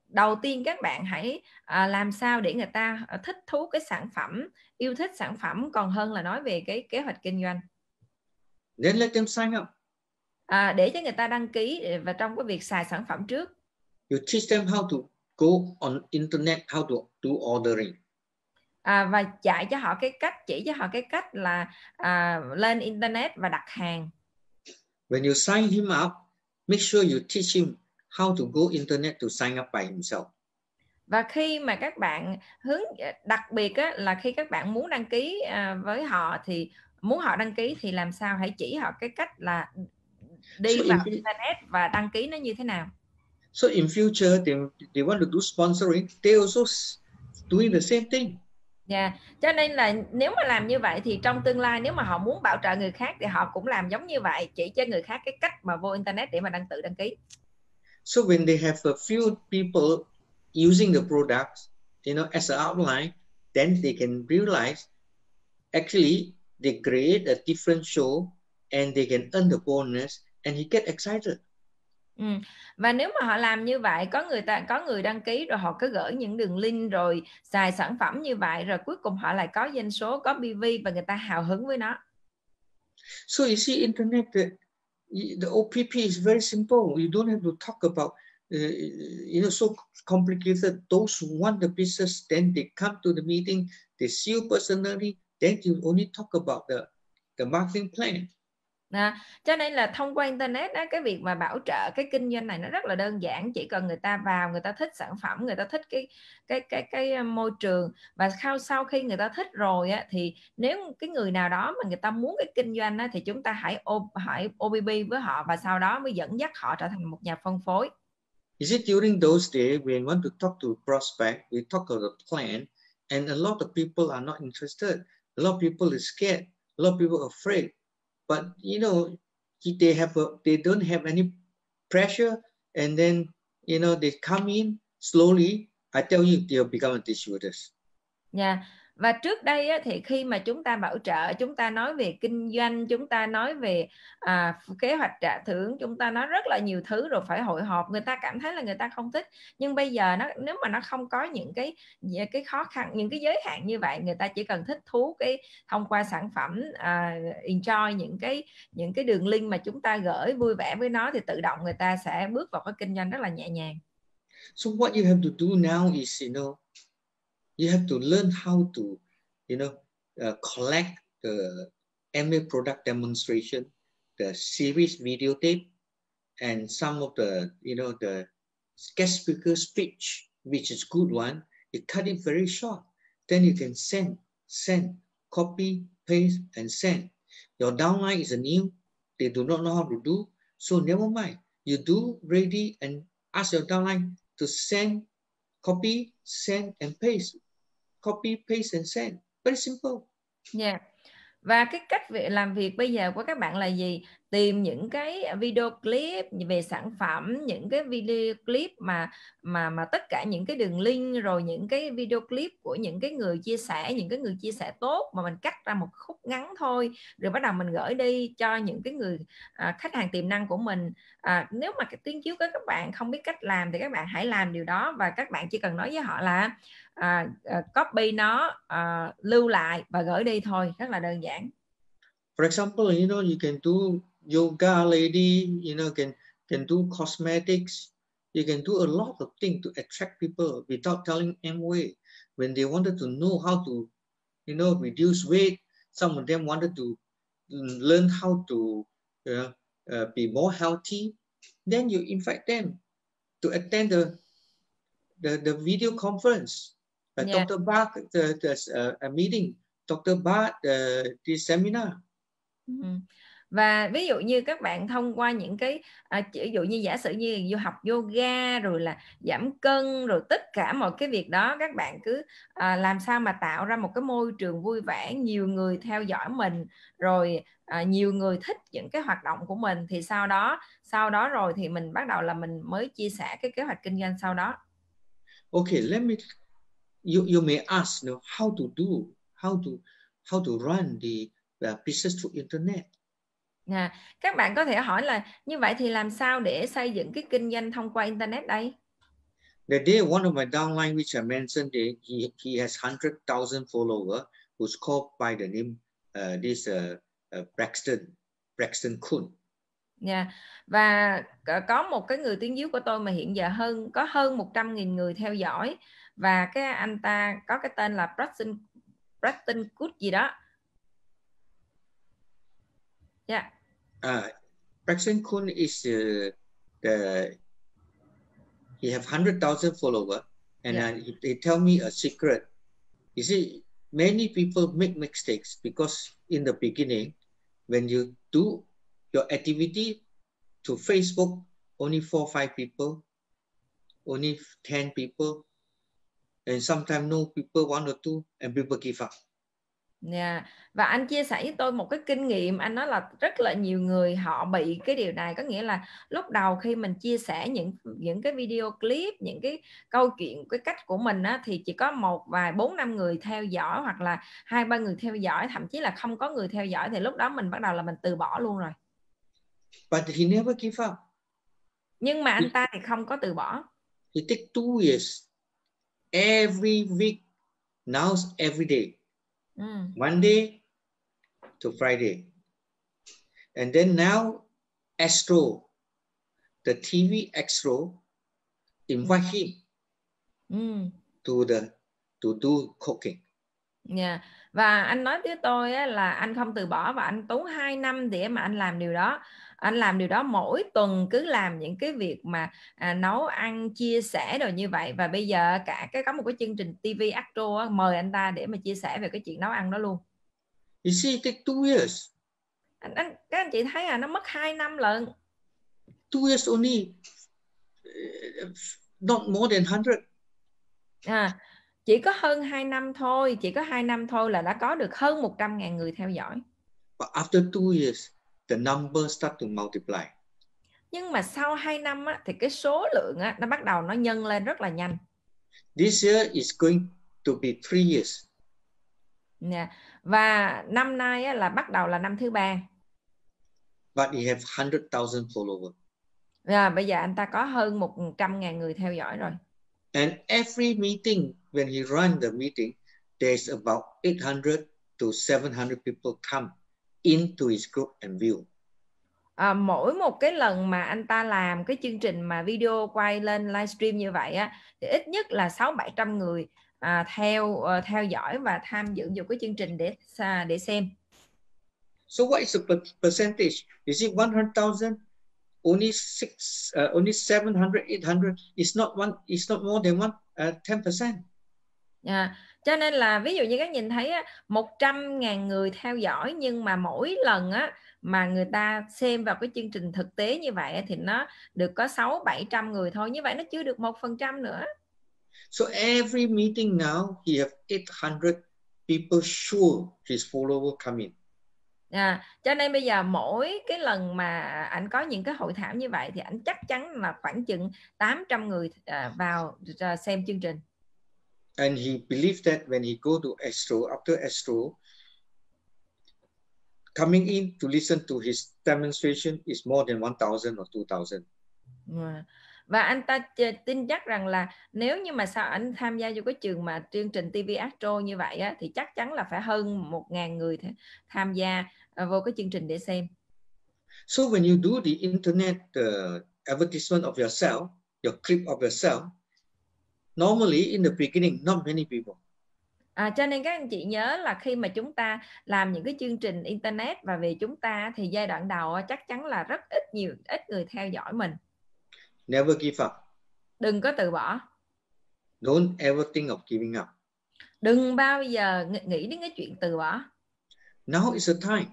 đầu tiên các bạn hãy làm sao để người ta thích thú cái sản phẩm, yêu thích sản phẩm còn hơn là nói về cái kế hoạch kinh doanh. Then let them sign up. Để cho người ta đăng ký và trong cái việc xài sản phẩm trước. You teach them how to go on internet, how to do ordering. Và dạy cho họ cái cách, chỉ cho họ cái cách là lên internet và đặt hàng. When you sign him up, make sure you teach him how to go internet to sign up by himself. Và khi mà các bạn hướng đặc biệt á, là khi các bạn muốn đăng ký với họ thì muốn họ đăng ký thì làm sao hãy chỉ họ cái cách là đi vào internet và đăng ký nó như thế nào. So in future they want to do sponsoring, they also doing the same thing. Yeah. Cho nên là nếu mà làm như vậy thì trong tương lai nếu mà họ muốn bảo trợ người khác thì họ cũng làm giống như vậy, chỉ cho người khác cái cách mà vô internet để mà tự đăng ký. So when they have a few people using the products, you know, as an outline, then they can realize actually they create a different show and they can earn the bonus and he get excited. Và nếu mà họ làm như vậy, có người đăng ký rồi họ cứ gửi những đường link rồi xài sản phẩm như vậy rồi cuối cùng họ lại có doanh số, có PV và người ta hào hứng với nó. So you see internet, the OPP is very simple. You don't have to talk about you know, so complicated. Those who want the business, then they come to the meeting, they see you personally, then you only talk about the marketing plan. Cho nên là thông qua internet đó, cái việc mà bảo trợ cái kinh doanh này nó rất là đơn giản, chỉ cần người ta vào, người ta thích sản phẩm, người ta thích cái môi trường và sau khi người ta thích rồi á, thì nếu cái người nào đó mà người ta muốn cái kinh doanh á, thì chúng ta hãy OBB với họ và sau đó mới dẫn dắt họ trở thành một nhà phân phối. Is it during those days we want to talk to prospect, we talk about the plan, and a lot of people are not interested, a lot of people is scared, a lot of people are afraid. But you know, they don't have any pressure, and then you know they come in slowly. I tell you, they'll become distributors. Yeah. Và trước đây á, thì khi mà chúng ta bảo trợ, chúng ta nói về kinh doanh, chúng ta nói về kế hoạch trả thưởng, chúng ta nói rất là nhiều thứ rồi phải hội họp, người ta cảm thấy là người ta không thích. Nhưng bây giờ nếu mà nó không có những cái khó khăn, những cái giới hạn như vậy, người ta chỉ cần thích thú thông qua sản phẩm, enjoy những cái đường link mà chúng ta gửi, vui vẻ với nó thì tự động người ta sẽ bước vào cái kinh doanh rất là nhẹ nhàng. So what you have to do now is, you know, you have to learn how to, you know, collect the MA product demonstration, the series videotape, and some of the, you know, the guest speaker speech, which is good one. You cut it very short. Then you can send, copy, paste, and send. Your downline is new. They do not know how to do. So never mind. You do ready and ask your downline to send, copy, send, and paste. Copy, paste, and send. Very simple. Yeah. Và cái cách làm việc bây giờ của các bạn là gì? Tìm những cái video clip về sản phẩm, những cái video clip mà tất cả những cái đường link rồi những cái video clip của những cái người chia sẻ tốt mà mình cắt ra một khúc ngắn thôi rồi bắt đầu mình gửi đi cho những cái người khách hàng tiềm năng của mình. Nếu mà cái tuyên chiếu các bạn không biết cách làm thì các bạn hãy làm điều đó và các bạn chỉ cần nói với họ là copy nó, lưu lại và gửi đi thôi, rất là đơn giản. For example, you know, you can do yoga lady, you know, can do cosmetics. You can do a lot of things to attract people without telling Amway. When they wanted to know how to, you know, reduce weight, some of them wanted to learn how to be more healthy. Then you invite them to attend the video conference. Yeah. Dr. Bach, there's a meeting. Dr. Bach, the seminar. Và ví dụ như các bạn thông qua những cái ví dụ như giả sử như du học yoga rồi là giảm cân rồi tất cả mọi cái việc đó, các bạn cứ làm sao mà tạo ra một cái môi trường vui vẻ, nhiều người theo dõi mình, rồi nhiều người thích những cái hoạt động của mình, thì sau đó rồi thì mình bắt đầu là mình mới chia sẻ cái kế hoạch kinh doanh sau đó. Okay, let me you may ask now how to run the business through internet. Các bạn có thể hỏi là như vậy thì làm sao để xây dựng cái kinh doanh thông qua internet đây? The day one of my downline which I mentioned, he has 100,000 follower who's called by the name Braxton Kun. Và có một cái người tuyên giáo của tôi mà hiện giờ có hơn 100,000 người theo dõi, và cái anh ta có cái tên là Braxton Kun gì đó. Yeah. Braxton Kun is he have 100,000 follower, and they tell me a secret. You see, many people make mistakes because in the beginning, when you do your activity to Facebook, only 4 or 5 people, only 10 people, and sometimes no people, 1 or 2, and people give up. Và anh chia sẻ với tôi một cái kinh nghiệm, anh nói là rất là nhiều người họ bị cái điều này, có nghĩa là lúc đầu khi mình chia sẻ những cái video clip, những cái câu chuyện, cái cách của mình á, thì chỉ có 1 vài 4-5 người theo dõi, hoặc là 2-3 người theo dõi, thậm chí là không có người theo dõi, thì lúc đó mình bắt đầu là mình từ bỏ luôn rồi. But he never give up. Nhưng mà anh ta thì không có từ bỏ. It take 2 years, every week, now every day. Monday to Friday, and then now Astro, the TV Astro, invite him to do cooking. Và anh nói với tôi á, là anh không từ bỏ, và anh tốn 2 năm để mà anh làm điều đó. Anh làm điều đó mỗi tuần, cứ làm những cái việc mà nấu ăn, chia sẻ rồi như vậy. Và bây giờ có một cái chương trình TV Astro á, mời anh ta để mà chia sẻ về cái chuyện nấu ăn đó luôn. You see, it take 2 years. Các anh chị thấy là nó mất 2 năm lận. 2 years only, not more than 100. Chỉ có hơn 2 năm thôi, chỉ có 2 năm thôi là đã có được hơn 100,000 người theo dõi. But after 2 years, the number start to multiply. Nhưng mà sau 2 năm á, thì cái số lượng á, nó bắt đầu nó nhân lên rất là nhanh. This year is going to be 3 years. Và năm nay á, là bắt đầu là năm thứ 3. But he have 100,000 followers. Bây giờ anh ta có hơn 100,000 người theo dõi rồi. And every meeting, when he run the meeting, there's about 800 to 700 people come into his group and view. Mỗi một cái lần mà anh ta làm cái chương trình mà video quay lên livestream như vậy á, thì ít nhất là 600-700 người theo dõi và tham dự vào cái chương trình để xem. So what is the percentage? You see, 100,000, only 700, 800 is not one. It's not more than 10%. Cho nên là ví dụ như các nhìn thấy 100,000 người theo dõi, nhưng mà mỗi lần á, mà người ta xem vào cái chương trình thực tế như vậy thì nó được có 600-700 người thôi. Như vậy nó chưa được 1% nữa. So every meeting now he have 800 people sure his follower come in. Cho nên bây giờ mỗi cái lần mà anh có những cái hội thảo như vậy thì anh chắc chắn là khoảng chừng 800 người vào xem chương trình. And he believed that when he go to Astro, after Astro, coming in to listen to his demonstration is more than 1,000 or 2,000. Và anh ta tin chắc rằng là nếu như mà sao anh tham gia vô cái chương trình TV Astro như vậy á, thì chắc chắn là phải hơn 1,000 người tham gia vô cái chương trình để xem. So when you do the internet advertisement of yourself, your clip of yourself, normally in the beginning not many people. Cho nên các anh chị nhớ là khi mà chúng ta làm những cái chương trình internet và về chúng ta thì giai đoạn đầu chắc chắn là rất ít người theo dõi mình. Never give up. Đừng có từ bỏ. Don't ever think of giving up. Đừng bao giờ nghĩ đến cái chuyện từ bỏ. Now is the time.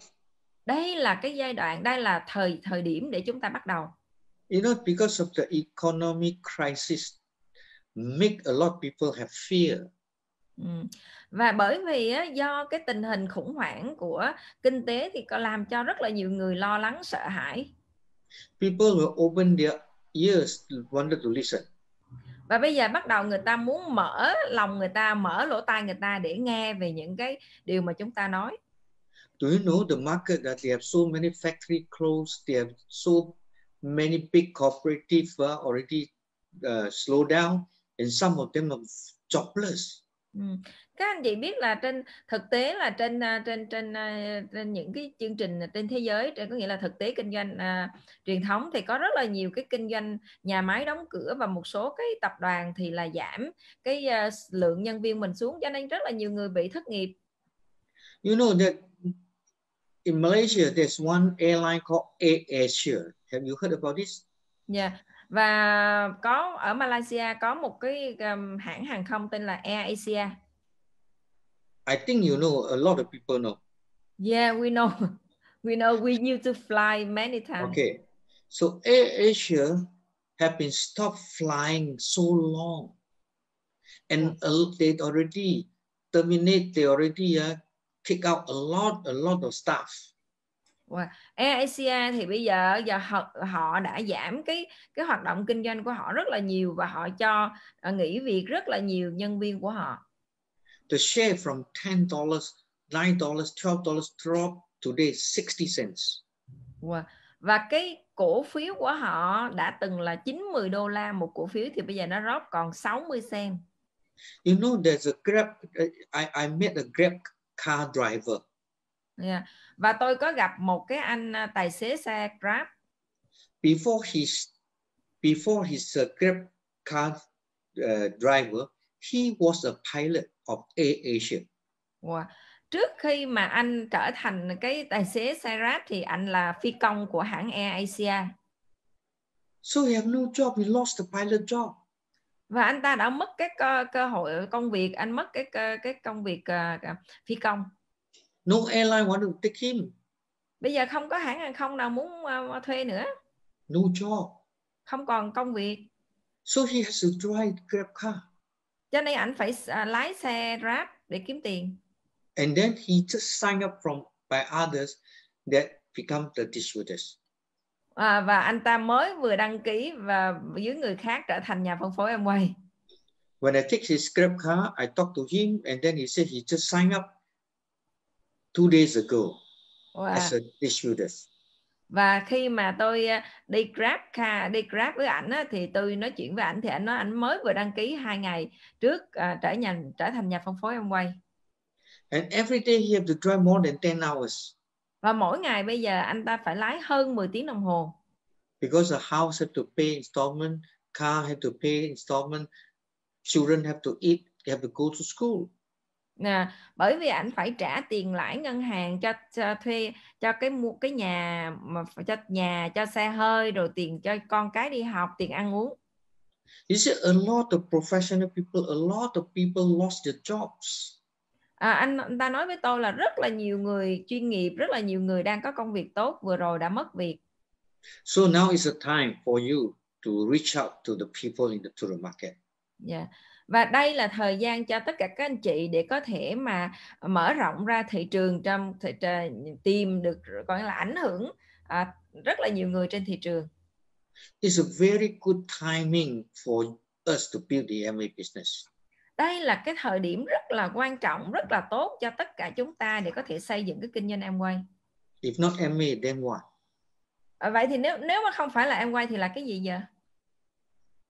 Đây là cái giai đoạn, đây là thời điểm để chúng ta bắt đầu. You know, because of the economic crisis, make a lot of people have fear. Và bởi vì do cái tình hình khủng hoảng của kinh tế thì có làm cho rất là nhiều người lo lắng, sợ hãi. People will open their ears, wanted to listen. Và bây giờ bắt đầu người ta muốn mở lòng người ta, mở lỗ tai người ta để nghe về những cái điều mà chúng ta nói. Do you know the market that they have so many factory closed, they have so many big corporative already slow down, and some of them are jobless. Các anh chị biết là trên thực tế là trên những cái chương trình trên thế giới, trên có nghĩa là thực tế kinh doanh truyền thống thì có rất là nhiều cái kinh doanh nhà máy đóng cửa và một số cái tập đoàn thì là giảm cái lượng nhân viên mình xuống, cho nên rất là nhiều người bị thất nghiệp. You know that in Malaysia there's one airline called AirAsia. Have you heard about this? Yeah. Và có ở Malaysia có một cái hãng hàng không tên là AirAsia. I think you know, a lot of people know. Yeah, we know. We know, we used to fly many times. Okay. So AirAsia have been stopped flying so long. And they already terminate, they already kick out a lot of staff. Wow. AirAsia thì bây giờ họ đã giảm cái hoạt động kinh doanh của họ rất là nhiều và họ cho nghỉ việc rất là nhiều nhân viên của họ. The share from $10, $9, $12 drop today 60 cents. Wow. Và cái cổ phiếu của họ đã từng là 90 đô la một cổ phiếu thì bây giờ nó drop còn 60 cent. You know there's a Grab, I met a Grab car driver. Yeah. Và tôi có gặp một cái anh tài xế xe Grab. Before his Grab car driver, he was a pilot of AirAsia. Wow. Trước khi mà anh trở thành cái tài xế xe Grab thì anh là phi công của hãng AirAsia. So he have no job, he lost the pilot job. Và anh ta đã mất cái cơ hội công việc, anh mất cái công việc phi công. No airline want to take him. Bây giờ không có hãng hàng không nào muốn thuê nữa. No job. Không còn công việc. So he has to drive Grab car. Cho nên anh phải lái xe Grab để kiếm tiền. And then he just signed up from by others that become the distributors. Và anh ta mới vừa đăng ký và dưới người khác trở thành nhà phân phối Amway. When I take his Grab car, I talked to him and then he said he just signed up 2 days ago. Wow. As a distributor. Và khi mà tôi đi Grab với ảnh á, thì tôi nói chuyện với ảnh thì ảnh nói ảnh mới vừa đăng ký 2 ngày trước trở thành nhà phân phối Amway. And every day he have to drive more than 10 hours. Và mỗi ngày bây giờ anh ta phải lái hơn 10 tiếng đồng hồ. Because the house have to pay installment, car have to pay installment, children have to eat, they have to go to school. Bởi vì ảnh phải trả tiền lãi ngân hàng cho thuê cho cái nhà mà cho xe hơi rồi tiền cho con cái đi học, tiền ăn uống. You see a lot of professional people, a lot of people lost their jobs. Anh ta nói với tôi là rất là nhiều người chuyên nghiệp, rất là nhiều người đang có công việc tốt vừa rồi đã mất việc. So now is the time for you to reach out to the people in the tourist market. Yeah. Và đây là thời gian cho tất cả các anh chị để có thể mà mở rộng ra thị trường, trong tìm được gọi là ảnh hưởng rất là nhiều người trên thị trường. It's a very good timing for us to build the MA business. Đây là cái thời điểm rất là quan trọng, rất là tốt cho tất cả chúng ta để có thể xây dựng cái kinh doanh Amway. If not MA, then what? Vậy thì nếu mà không phải là Amway thì là cái gì giờ?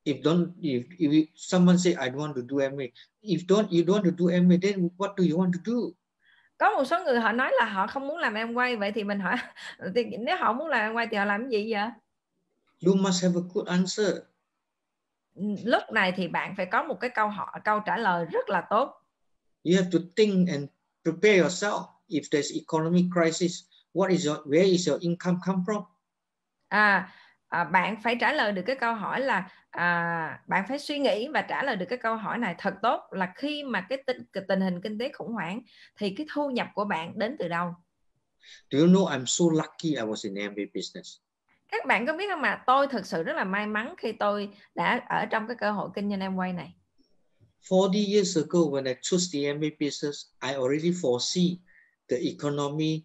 If someone say I don't want to do MA, if you don't want to do MA, then what do you want to do? Có một số người họ nói là họ không muốn làm Amway, vậy thì mình hỏi nếu họ muốn làm Amway thì họ làm gì vậy? You must have a good answer. Lúc này thì bạn phải có một cái câu trả lời rất là tốt. You have to think and prepare yourself. If there's economic crisis, where is your income come from? Bạn phải trả lời được cái câu hỏi là bạn phải suy nghĩ và trả lời được cái câu hỏi này thật tốt, là khi mà cái tình hình kinh tế khủng hoảng thì cái thu nhập của bạn đến từ đâu? Do you know I'm so lucky I was in the MBA business. Các bạn có biết không mà tôi thực sự rất là may mắn khi tôi đã ở trong cái cơ hội kinh doanh Amway này. 40 years ago when I chose the MBA business, I already foresee the economy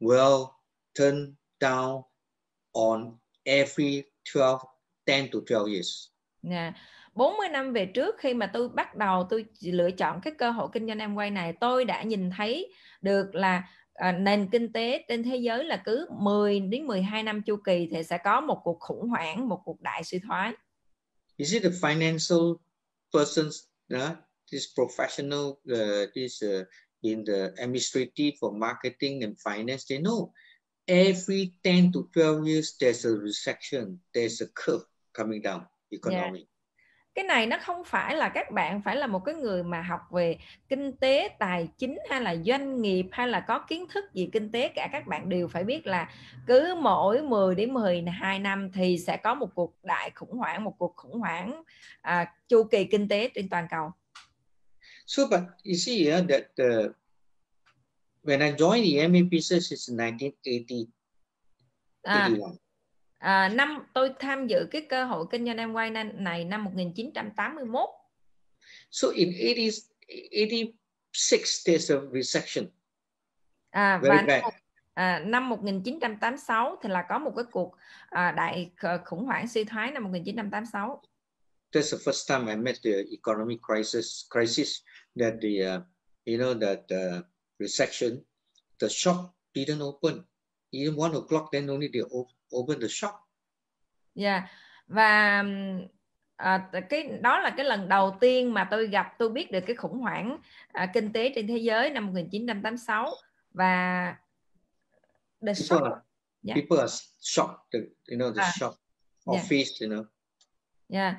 will turn down on every 10 to 12 years. Yeah. 40 năm về trước khi mà tôi bắt đầu tôi lựa chọn cái cơ hội kinh doanh Amway này, tôi đã nhìn thấy được là nền kinh tế trên thế giới là cứ 10 đến 12 năm chu kỳ thì sẽ có một cuộc khủng hoảng, một cuộc đại suy thoái. Is it the financial persons, this professional, this in the administrative or marketing and finance, they know every 10 to 12 years there's a recession, there's a curve coming down economy. Yeah. Cái này nó không phải là các bạn phải là một cái người mà học về kinh tế, tài chính hay là doanh nghiệp hay là có kiến thức gì kinh tế cả. Các bạn đều phải biết là cứ mỗi 10 đến 12 năm thì sẽ có một cuộc đại khủng hoảng, một cuộc khủng hoảng chu kỳ kinh tế trên toàn cầu. So but you see here that when I joined the MA business it's 1980. Tôi tham dự cái cơ hội kinh doanh Amway này năm 1981. So in 86 there's a recession. Năm 1986 thì là có một cái cuộc đại khủng hoảng suy thoái năm 1986. That's the first time I met the economic crisis that the that the recession, the shop didn't open. Even 1 o'clock then only they open the shop. Yeah. Và cái đó là cái lần đầu tiên mà tôi biết được cái khủng hoảng kinh tế trên thế giới năm 1986 và the people shop. Yeah. People are shocked, the shop, office, Yeah.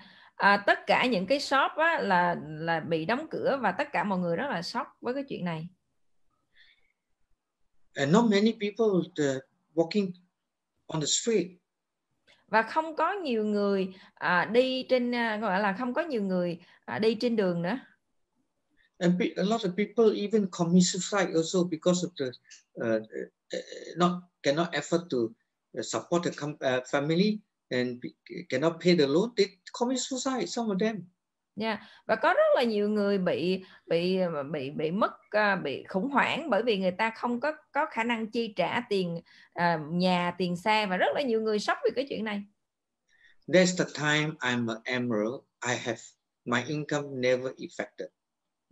Tất cả những cái shop á, là bị đóng cửa và tất cả mọi người rất là shock với cái chuyện này. And not many people walking on the street. Và không có nhiều người đi trên gọi là không có nhiều người đi trên đường nữa. And a lot of people even commit suicide also because of the cannot afford to support the family and cannot pay the loan. They commit suicide, some of them. Yeah. Và có rất là nhiều người bị khủng hoảng bởi vì người ta không có khả năng chi trả tiền nhà, tiền xe và rất là nhiều người sốc vì cái chuyện này. That's the time I'm an emerald. I have my income never affected.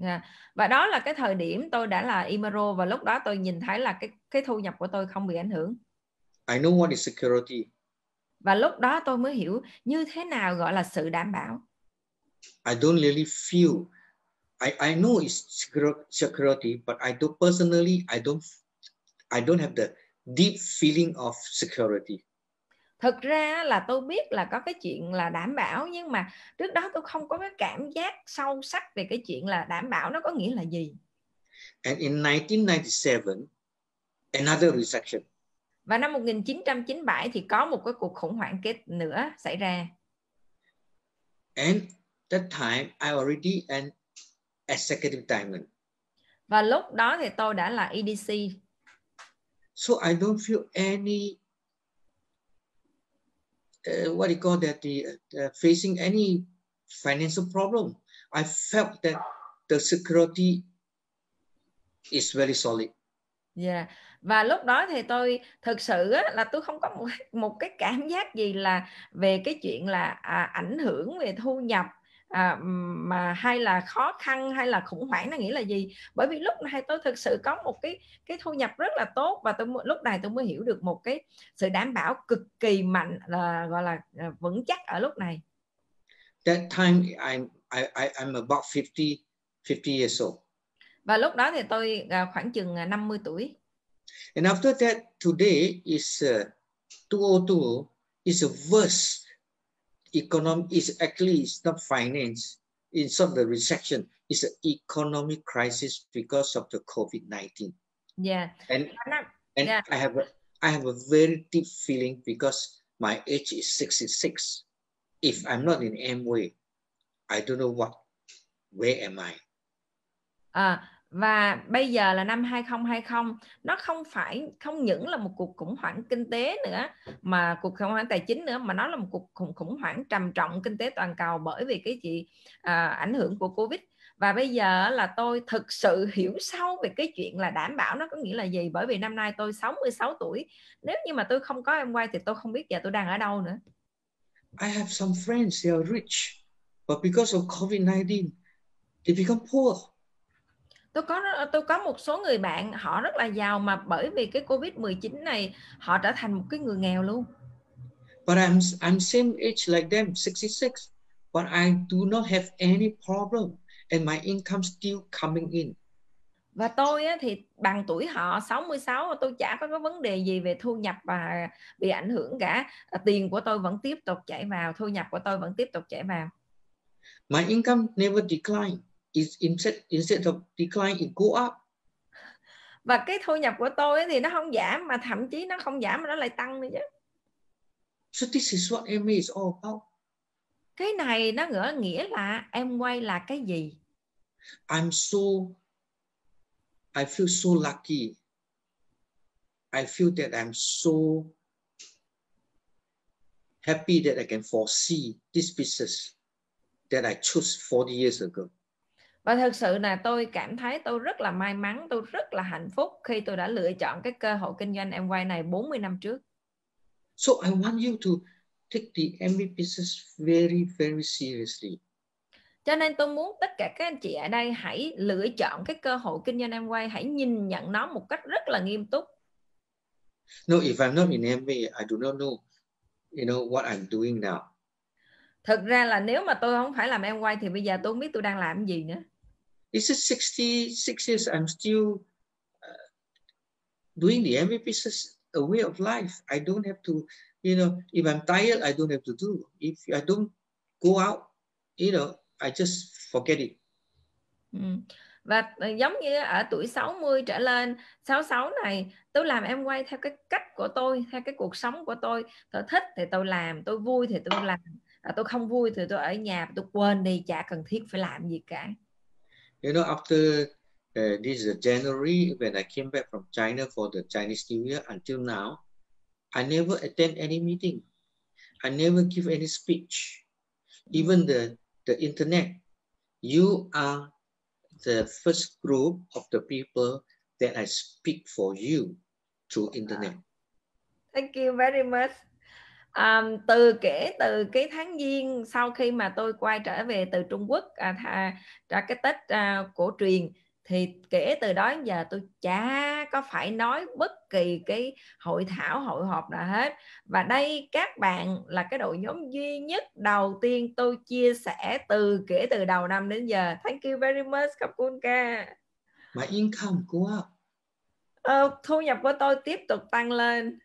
Yeah. Và đó là cái thời điểm tôi đã là emerald và lúc đó tôi nhìn thấy là cái thu nhập của tôi không bị ảnh hưởng. I know what is security. Và lúc đó tôi mới hiểu như thế nào gọi là sự đảm bảo. I don't really feel. I know it's security, but I do personally. I don't have the deep feeling of security. Thực ra là tôi biết là có cái chuyện là đảm bảo nhưng mà trước đó tôi không có cái cảm giác sâu sắc về cái chuyện là đảm bảo nó có nghĩa là gì. And in 1997, another recession. Và năm 1997 thì có một cái cuộc khủng hoảng kết nữa xảy ra. And that time I already an executive diamond. Và lúc đó thì tôi đã là EDC. So I don't feel any what you call that the facing any financial problem. I felt that the security is very solid. Yeah. Và lúc đó thì tôi thực sự là tôi không có một cái cảm giác gì là về cái chuyện là ảnh hưởng về thu nhập mà hay là khó khăn hay là khủng hoảng nó nghĩa là gì, bởi vì lúc này tôi thực sự có một cái thu nhập rất là tốt và lúc này tôi mới hiểu được một cái sự đảm bảo cực kỳ mạnh gọi là vững chắc ở lúc này. That time I'm about 50 years old. Và lúc đó thì tôi khoảng chừng 50 tuổi. And after that today is 2020 is a worse economy is actually it's not finance, it's not the recession, it's an economic crisis because of the COVID-19. Yeah. And I have a very deep feeling because my age is 66. If I'm not in Amway, I don't know where am I. Và bây giờ là năm 2020, nó không phải không những là một cuộc khủng hoảng kinh tế nữa, mà cuộc khủng hoảng tài chính nữa, mà nó là một cuộc khủng hoảng trầm trọng kinh tế toàn cầu bởi vì cái ảnh hưởng của Covid. Và bây giờ là tôi thực sự hiểu sâu về cái chuyện là đảm bảo nó có nghĩa là gì, bởi vì năm nay tôi 66 tuổi. Nếu như mà tôi không có Amway thì tôi không biết giờ tôi đang ở đâu nữa. I have some friends, they are rich, but because of COVID-19, they become poor. Tôi có một số người bạn họ rất là giàu mà bởi vì cái Covid-19 này họ trở thành một cái người nghèo luôn. But I'm same age like them, 66, but I do not have any problem and my income still coming in. Và tôi thì bằng tuổi họ 66, tôi chả có cái vấn đề gì về thu nhập và bị ảnh hưởng cả. Tiền của tôi vẫn tiếp tục chảy vào, thu nhập của tôi vẫn tiếp tục chảy vào. My income never decline. Instead of decline, it go up. Và cái thu nhập của tôi thì nó không giảm, mà thậm chí nó không giảm mà nó lại tăng nữa chứ. So this is what Amway is all about. Cái này nó nghĩa là Amway là cái gì? I feel so lucky. I feel that I'm so happy that I can foresee this business that I chose 40 years ago. Và thực sự là tôi cảm thấy tôi rất là may mắn, tôi rất là hạnh phúc khi tôi đã lựa chọn cái cơ hội kinh doanh Amway này 40 năm trước. So I want you to take the Amway business very, very seriously. Cho nên tôi muốn tất cả các anh chị ở đây hãy lựa chọn cái cơ hội kinh doanh Amway, hãy nhìn nhận nó một cách rất là nghiêm túc. No, if I'm not in Amway, I do not know, you know, what I'm doing now. Thực ra là nếu mà tôi không phải làm Amway thì bây giờ tôi không biết tôi đang làm gì nữa. Is it 66 years I'm still doing the Amway business, a way of life. I don't have to, you know, if I'm tired, I don't have to do. If I don't go out, you know, I just forget it. Và giống như ở tuổi 60 trở lên, 66 này, tôi làm Amway theo cái cách của tôi, theo cái cuộc sống của tôi thích thì tôi làm, tôi vui thì tôi làm. Tôi không vui thì tôi ở nhà, tôi quên đi, chả cần thiết phải làm gì cả. You know, after this January when I came back from China for the Chinese New Year until now, I never attend any meeting. I never give any speech. Even the internet, you are the first group of the people that I speak for you through internet. Thank you very much. Kể từ cái tháng Giêng sau khi mà tôi quay trở về từ Trung Quốc cái Tết cổ truyền, thì kể từ đó đến giờ tôi chả có phải nói bất kỳ cái hội thảo hội họp nào hết. Và đây các bạn là cái đội nhóm duy nhất đầu tiên tôi chia sẻ từ kể từ đầu năm đến giờ. Thank you very much, cảm ơn ca. My income của thu nhập của tôi tiếp tục tăng lên.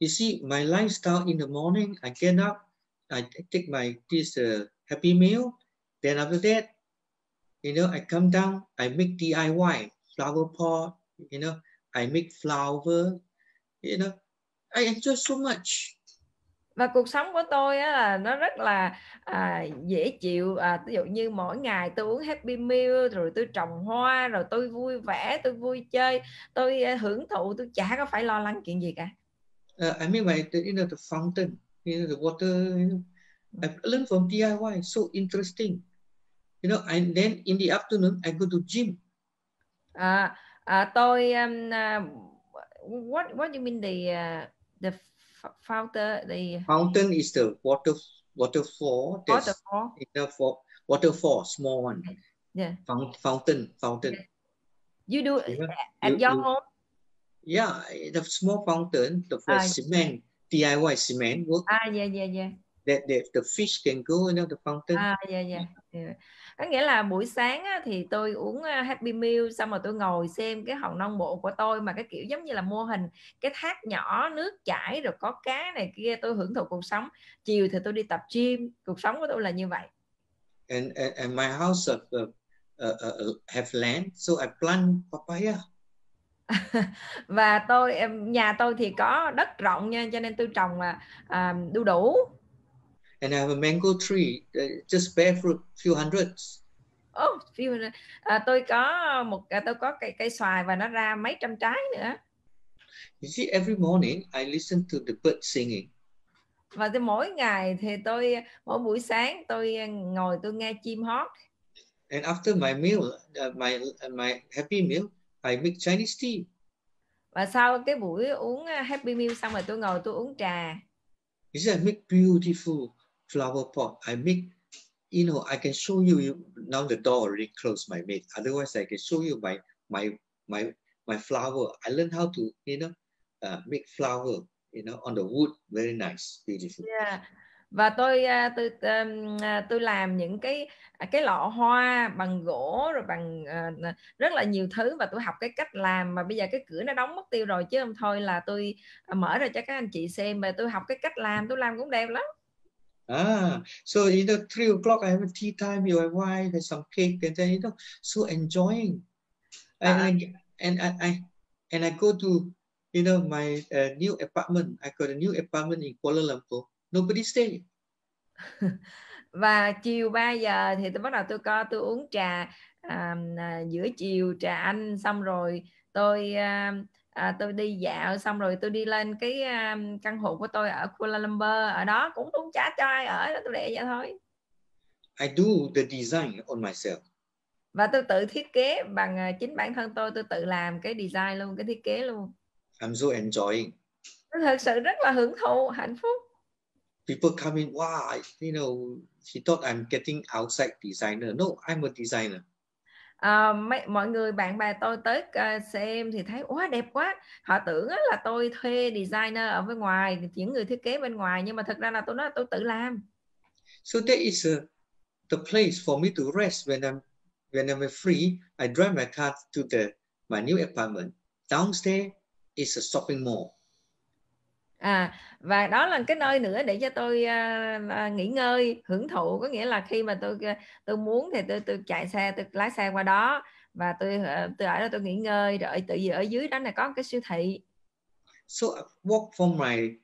You see, my lifestyle in the morning, I get up, I take my happy meal. Then after that, you know, I come down, I make DIY, flower pot, you know, I make flower, you know, I enjoy so much. Và cuộc sống của tôi á, nó rất là dễ chịu. Ví dụ như mỗi ngày tôi uống happy meal, rồi tôi trồng hoa, rồi tôi vui vẻ, tôi vui chơi, tôi hưởng thụ, tôi chả có phải lo lắng chuyện gì cả. I mean, you know, the fountain, you know, the water, you know, I learned from DIY, so interesting. You know, and then in the afternoon, I go to gym. What do you mean the fountain? The fountain is the waterfall. Waterfall. You know, for waterfall, small one. Yeah. Fountain. You do at your home? Yeah, the small fountain, the cement, DIY cement work. Yeah. The fish can go into the fountain. Yeah. Có nghĩa là buổi sáng á, thì tôi uống Happy Meal, xong rồi tôi ngồi xem cái hòn non bộ của tôi, mà cái kiểu giống như là mô hình cái thác nhỏ, nước chảy, rồi có cá này kia, tôi hưởng thụ cuộc sống. Chiều thì tôi đi tập gym, cuộc sống của tôi là như vậy. And my house have land, so I plant papaya. Và nhà tôi thì có đất rộng nha, cho nên tôi trồng đu đủ. And I have a mango tree, just bare fruit, few hundreds. Tôi có cây xoài và nó ra mấy trăm trái nữa. You see, every morning I listen to the bird singing. Và mỗi ngày thì mỗi buổi sáng tôi ngồi tôi nghe chim hót. And after my meal, my happy meal, I make Chinese tea. Và sau cái buổi uống happy meal xong rồi tôi ngồi tôi uống trà. You see, I make beautiful flower pot. I make, you know, I can show you. Now the door already closed, my maid. Otherwise, I can show you my flower. I learned how to, you know, make flower, you know, on the wood. Very nice, beautiful. Yeah. Và tôi làm những cái lọ hoa bằng gỗ rồi bằng rất là nhiều thứ, và tôi học cái cách làm, mà bây giờ cái cửa nó đóng mất tiêu rồi chứ không thôi là tôi mở ra cho các anh chị xem, mà tôi học cái cách làm, tôi làm cũng đẹp lắm. Ah, so you know, 3 o'clock I have tea time, your wife has some cake, and then you know, so enjoying. And I go to, you know, my new apartment. I got a new apartment in Kuala Lumpur. Nobody stay. Và chiều 3 giờ thì tôi bắt đầu tôi uống trà giữa chiều, trà Anh, xong rồi tôi đi dạo, xong rồi tôi đi lên cái căn hộ của tôi ở Kuala Lumpur. Ở đó cũng không trả cho ai ở đó, tôi để vậy thôi. I do the design on myself. Và tôi tự thiết kế bằng chính bản thân tôi tự làm cái design luôn, cái thiết kế luôn. I'm so enjoying. Tôi thật sự rất là hưởng thụ, hạnh phúc. People come in, wow, you know, she thought I'm getting outside designer. No, I'm a designer. Mọi người, bạn bè tôi tới xem thì thấy, ủa đẹp quá. Họ tưởng là tôi thuê designer ở bên ngoài, những người thiết kế bên ngoài, nhưng mà thật ra là tôi nói là tôi tự làm. So there is the place for me to rest when I'm free. I drive my car to my new apartment. Downstairs is a shopping mall. Và đó là cái nơi nữa để cho tôi nghỉ ngơi, hưởng thụ, có nghĩa là khi mà tôi muốn thì tôi chạy xe, tôi lái xe qua đó và tôi ở đó tôi nghỉ ngơi, rồi tự ở dưới đó là có cái siêu thị. So I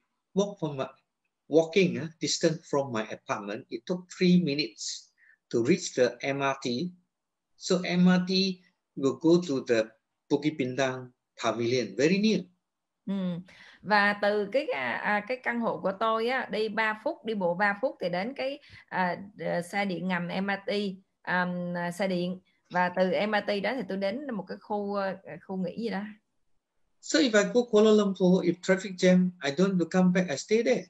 walking distance from my apartment, it took 3 minutes to reach the MRT. So MRT will go to the Bukit Bintang Pavilion, very near. Và từ cái căn hộ của tôi á, đi 3 phút, đi bộ 3 phút thì đến cái xe điện ngầm MRT, xe điện, và từ MRT đó thì tôi đến một cái khu nghỉ gì đó. So if I go Kuala Lumpur, if traffic jam, I don't come back, I stay there.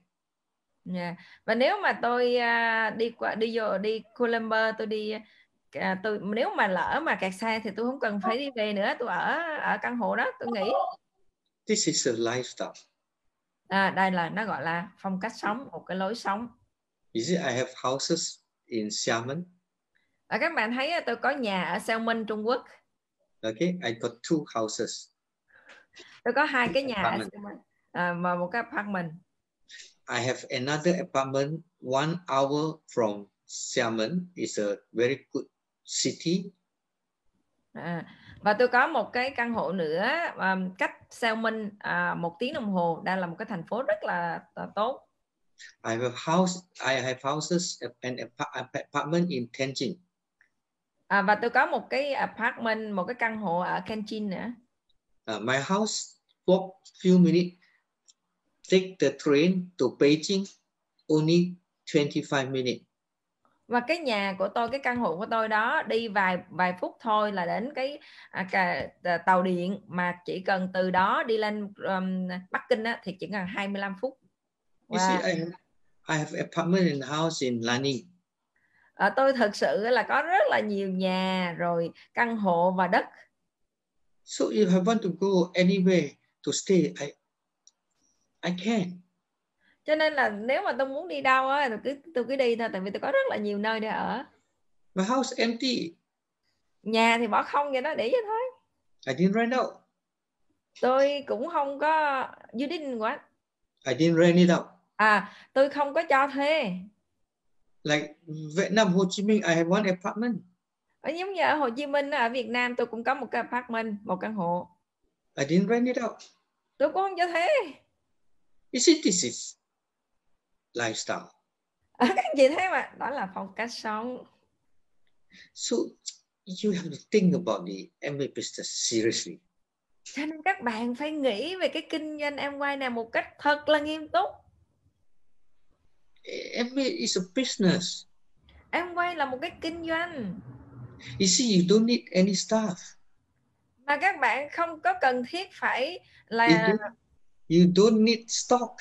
Yeah. Và nếu mà tôi đi Kuala Lumpur, nếu mà lỡ mà kẹt xe thì tôi không cần phải đi về nữa, tôi ở căn hộ đó, tôi nghỉ. This is a lifestyle. Đây là nó gọi là phong cách sống, một cái lối sống. You see, I have houses in Xiamen. Các bạn thấy tôi có nhà ở Xiamen, Trung Quốc. Okay, I got 2 houses. Tôi có 2 cái nhà apartment. Ở Xiamen, và một cái apartment. I have another apartment 1 hour from Xiamen. It's a very good city. Và tôi có một cái căn hộ nữa cách Xiamen 1 tiếng đồng hồ. Đây là một cái thành phố rất là tốt. I have houses and apartment in Tianjin. Và tôi có một cái apartment, một cái căn hộ ở Tianjin nữa. My house walk few minutes, take the train to Beijing, only 25 minutes. Và cái nhà của tôi, cái căn hộ của tôi đó, đi vài phút thôi là đến cái tàu điện, mà chỉ cần từ đó đi lên Bắc Kinh á, thì chỉ cần 25 phút. Wow. You see, I have apartment and house in Lanning. Tôi thực sự là có rất là nhiều nhà, rồi căn hộ và đất. So if I want to go anywhere to stay, I can. Cho nên là nếu mà tôi muốn đi đâu á, tôi cứ đi thôi, tại vì tôi có rất là nhiều nơi để ở. My house empty. Nhà thì bỏ không vậy đó, để vậy thôi. I didn't rent out. Tôi cũng không có. You didn't what? I didn't rent it out. Tôi không có cho thuê. Like Vietnam, Ho Chi Minh, I have 1 apartment. Giống như ở Hồ Chí Minh, ở Việt Nam tôi cũng có một cái apartment, một căn hộ. I didn't rent it out. Tôi cũng không cho thuê. You see, this is lifestyle. Các anh chị thấy mà, đó là phong cách sống. So you have to think about the Amway business seriously. Cho nên các bạn phải nghĩ về cái kinh doanh Amway này một cách thật là nghiêm túc. Amway is a business. Amway là một cái kinh doanh. You see, you don't need any staff. Mà các bạn không có cần thiết phải là you don't need stock.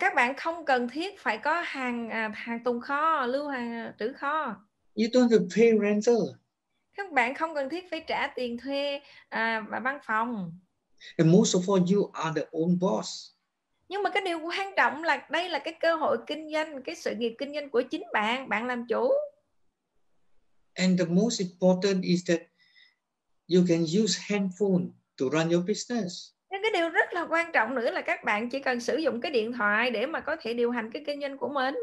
Các bạn không cần thiết phải có hàng tồn kho, lưu hàng trữ kho. You don't have to pay rental. Các bạn không cần thiết phải trả tiền thuê và văn phòng. And most of all, you are the own boss. Nhưng mà cái điều quan trọng là đây là cái cơ hội kinh doanh, cái sự nghiệp kinh doanh của chính bạn, bạn làm chủ. And the most important is that you can use handphone to run your business. Cái điều rất là quan trọng nữa là các bạn chỉ cần sử dụng cái điện thoại để mà có thể điều hành cái kinh doanh của mình.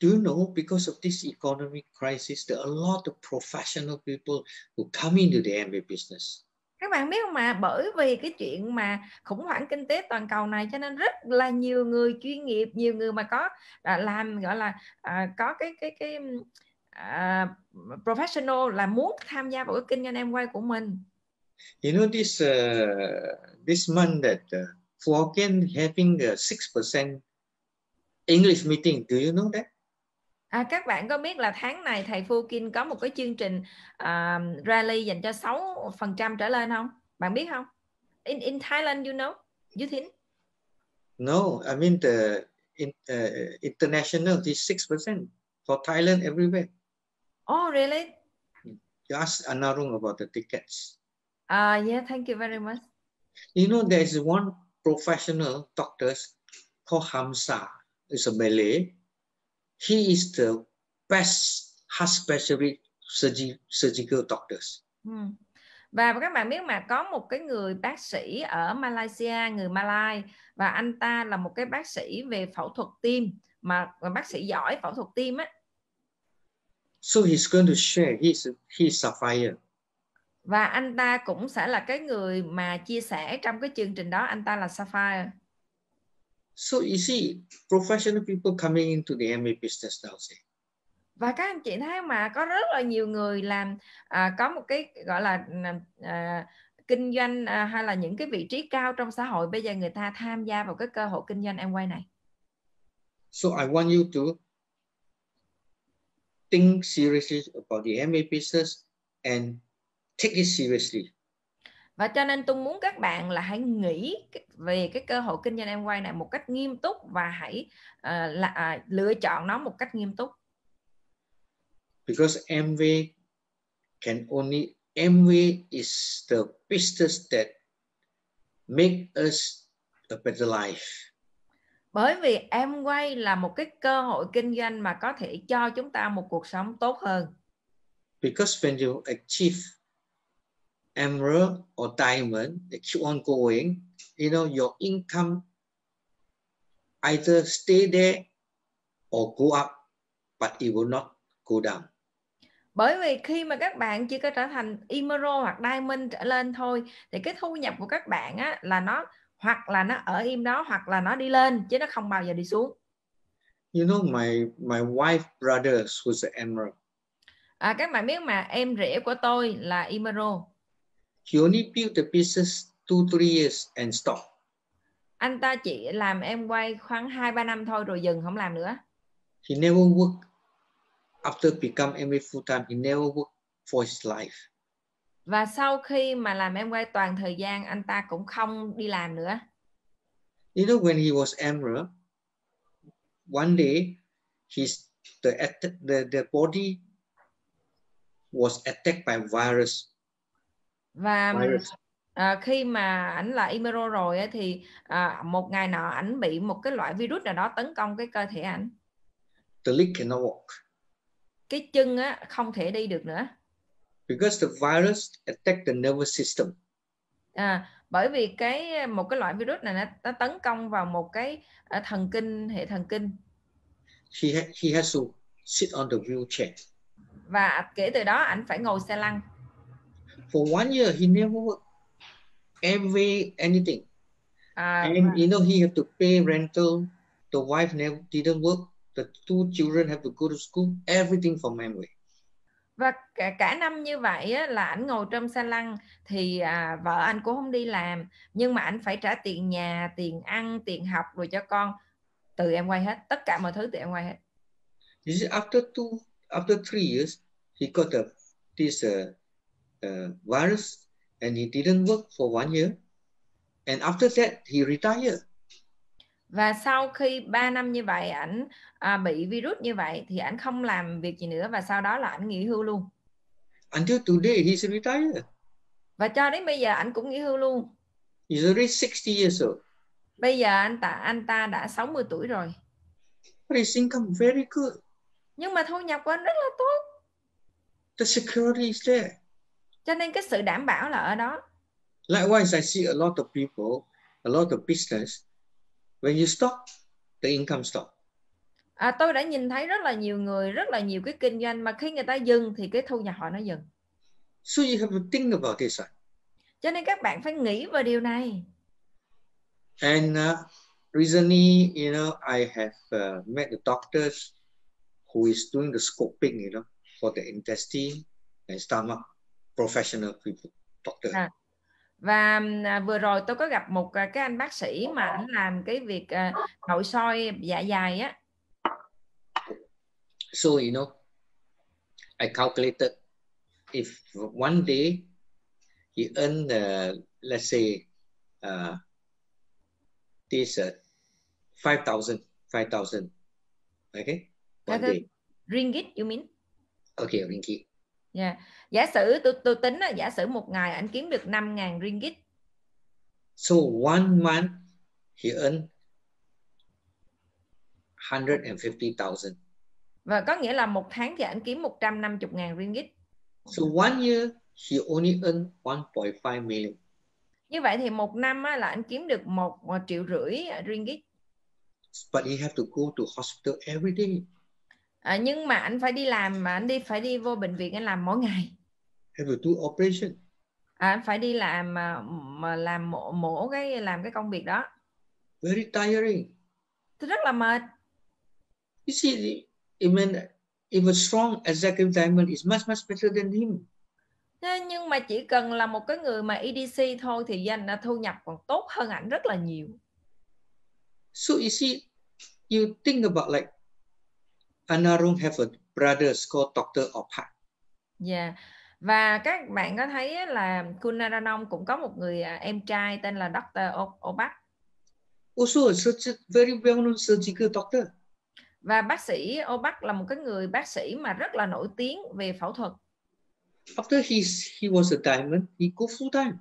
Do you know, because of this economic crisis, there are a lot of professional people who come into the Amway business. Các bạn biết không mà, bởi vì cái chuyện mà khủng hoảng kinh tế toàn cầu này cho nên rất là nhiều người chuyên nghiệp, nhiều người mà có làm gọi là có cái professional là muốn tham gia vào cái kinh doanh Amway của mình. You know, this month that Fuoken having a 6% English meeting. Do you know that? Các bạn có biết là tháng này thầy Fuoken có một cái chương trình rally dành cho 6% trở lên không? Bạn biết không? In Thailand, you know? You think? No, I mean the international is 6% for Thailand everywhere. Oh, really? Just Anarung about the tickets. Yeah, thank you very much. You know, there is one professional doctor called Hamza. He's a Malay. He is the best heart specialist surgical doctor. Và các bạn biết mà có một cái người bác sĩ ở Malaysia, người Malay, và anh ta là một cái bác sĩ về phẫu thuật tim, mà bác sĩ giỏi phẫu thuật tim á. So he's going to share. He's Sapphire. Và anh ta cũng sẽ là cái người mà chia sẻ trong cái chương trình đó, anh ta là Sapphire. So you see, professional people coming into the Amway business now. Và các anh chị thấy mà có rất là nhiều người làm có một cái gọi là kinh doanh hay là những cái vị trí cao trong xã hội, bây giờ người ta tham gia vào cái cơ hội kinh doanh Amway này. So I want you to think seriously about the Amway business and take it seriously. Và cho nên tôi muốn các bạn là hãy nghĩ về cái cơ hội kinh doanh Amway này một cách nghiêm túc và hãy lựa chọn nó một cách nghiêm túc. Because Amway can only Amway is the business that make us a better life. Bởi vì Amway là một cái cơ hội kinh doanh mà có thể cho chúng ta một cuộc sống tốt hơn. Because when you achieve emerald or diamond, they keep on going, you know, your income either stay there or go up, but it will not go down. Bởi vì khi mà các bạn chỉ có trở thành emerald hoặc diamond trở lên thôi, thì cái thu nhập của các bạn á, là nó hoặc là nó ở im đó hoặc là nó đi lên, chứ nó không bao giờ đi xuống. You know, my wife brother was an emerald. Các bạn biết mà em rể của tôi là emerald. He only built the business 2-3 years and stop. Anh ta chỉ làm Amway khoảng 2-3 năm thôi rồi dừng không làm nữa. He never worked after become Amway full time. He never worked for his life. Và sau khi mà làm Amway toàn thời gian, anh ta cũng không đi làm nữa. You know, when he was Amway, one day his the body was attacked by virus. Và khi mà ảnh là emerald rồi ấy, thì một ngày nọ ảnh bị một cái loại virus nào đó tấn công cái cơ thể ảnh. The leg cannot walk. Cái chân á, không thể đi được nữa. Because the virus attacked the nervous system. Bởi vì một cái loại virus này nó tấn công vào một cái thần kinh, hệ thần kinh. He has to sit on the wheelchair. Và kể từ đó ảnh phải ngồi xe lăn. For 1 year, he never worked anything. And you know, he had to pay rental. The wife never didn't work. The two children have to go to school. Everything from Amway. Và cả năm như vậy á, là ảnh ngồi trong xe lăn thì vợ anh cũng không đi làm, nhưng mà ảnh phải trả tiền nhà, tiền ăn, tiền học rồi cho con, tự em quay hết, tất cả mọi thứ tự em quay hết. This is after 3 years he got this virus and he didn't work for 1 year and after that he retired. Và sau khi 3 năm như vậy ảnh bị virus như vậy thì ảnh không làm việc gì nữa và sau đó là ảnh nghỉ hưu luôn. Until today he's retired. Và cho đến bây giờ ảnh cũng nghỉ hưu luôn. He's already 60 years old. Bây giờ anh ta đã 60 tuổi rồi. But his income very good. Nhưng mà thu nhập của anh rất là tốt. The security is there. Cho nên cái sự đảm bảo là ở đó. Likewise, I see a lot of people, a lot of business. When you stop, the income stop. Tôi đã nhìn thấy rất là nhiều người, rất là nhiều cái kinh doanh mà khi người ta dừng thì cái thu nhập họ nó dừng. So you have to think about this. Cho nên các bạn phải nghĩ về điều này. And recently, you know, I have met the doctors who is doing the scoping, you know, for the intestine and stomach, professional people, doctor. Và vừa rồi tôi có gặp một cái anh bác sĩ mà anh làm cái việc nội soi dạ dày á. So you know, I calculated if one day he earned let's say this 5,000, okay, one day. Ringgit you mean? Okay, ringgit. Yeah. Giả sử tôi tính là giả sử một ngày anh kiếm được 5.000 ringgit. So one month he earn 150,000. Và có nghĩa là một tháng thì anh kiếm 150.000 ringgit. So one year he only earn 1.5 million. Như vậy thì một năm là anh kiếm được 1,5 triệu ringgit. But he have to go to hospital every day. Nhưng mà anh phải đi làm, mà anh phải đi vô bệnh viện anh làm mỗi ngày. Have to do operation. Anh phải đi làm làm cái công việc đó. Very tiring. Rất là mệt. You see, even a strong executive diamond is much much better than him. Nhưng mà chỉ cần là một cái người mà EDC thôi thì danh đã thu nhập còn tốt hơn ảnh rất là nhiều. So you see, you think about like Anna Rung have a brother called Doctor of Heart. Yeah. Và các bạn có thấy là Kunaranong cũng có một người em trai tên là Doctor Opak. Also a very well-known surgical doctor. Và bác sĩ Opak là một cái người bác sĩ mà rất là nổi tiếng về phẫu thuật. After he was a diamond, he go full time.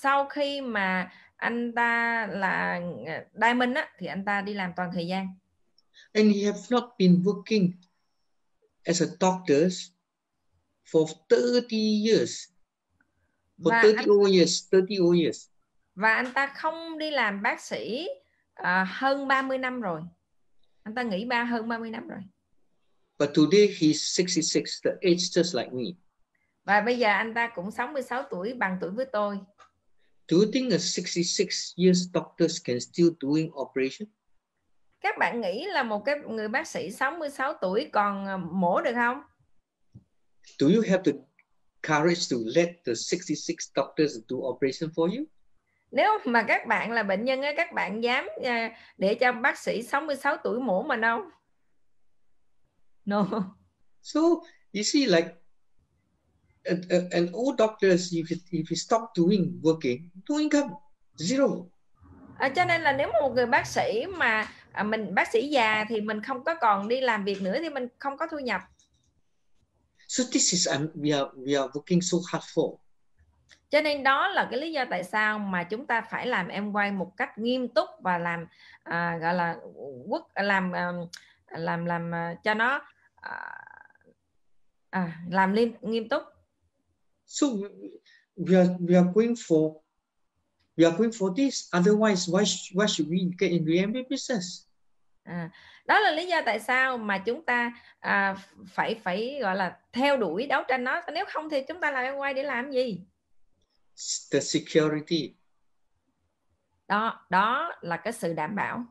Sau khi mà anh ta là diamond á, thì anh ta đi làm toàn thời gian. And he have not been working as a doctor for 30 years. For 30 over years. Và anh ta không đi làm bác sĩ hơn 30 năm rồi. Anh ta nghỉ hơn 30 năm rồi. But today he's 66, the age just like me. Và bây giờ anh ta cũng 66 tuổi, bằng tuổi với tôi. Do you think a 66 years doctors can still doing operation? Các bạn nghĩ là một cái người bác sĩ 66 tuổi còn mổ được không? Do you have the courage to let the 66 doctors do operation for you? Nếu mà các bạn là bệnh nhân ấy, các bạn dám để cho bác sĩ 66 tuổi mổ mình không? No. So you see, like an old doctor, if he stop doing working, no income, zero. Cho nên là nếu một người bác sĩ mà bác sĩ già thì mình không có còn đi làm việc nữa thì mình không có thu nhập. So this is we are working so hard for. Cho nên đó là cái lý do tại sao mà chúng ta phải làm Amway một cách nghiêm túc và làm gọi là cho nó làm nghiêm túc. So we are going for. We are going for this. Otherwise, why should we get into the MBA business? Đó là lý do tại sao mà chúng ta phải gọi là theo đuổi, đấu tranh nó. Nếu không thì chúng ta lại quay để làm gì? The security. Đó là cái sự đảm bảo.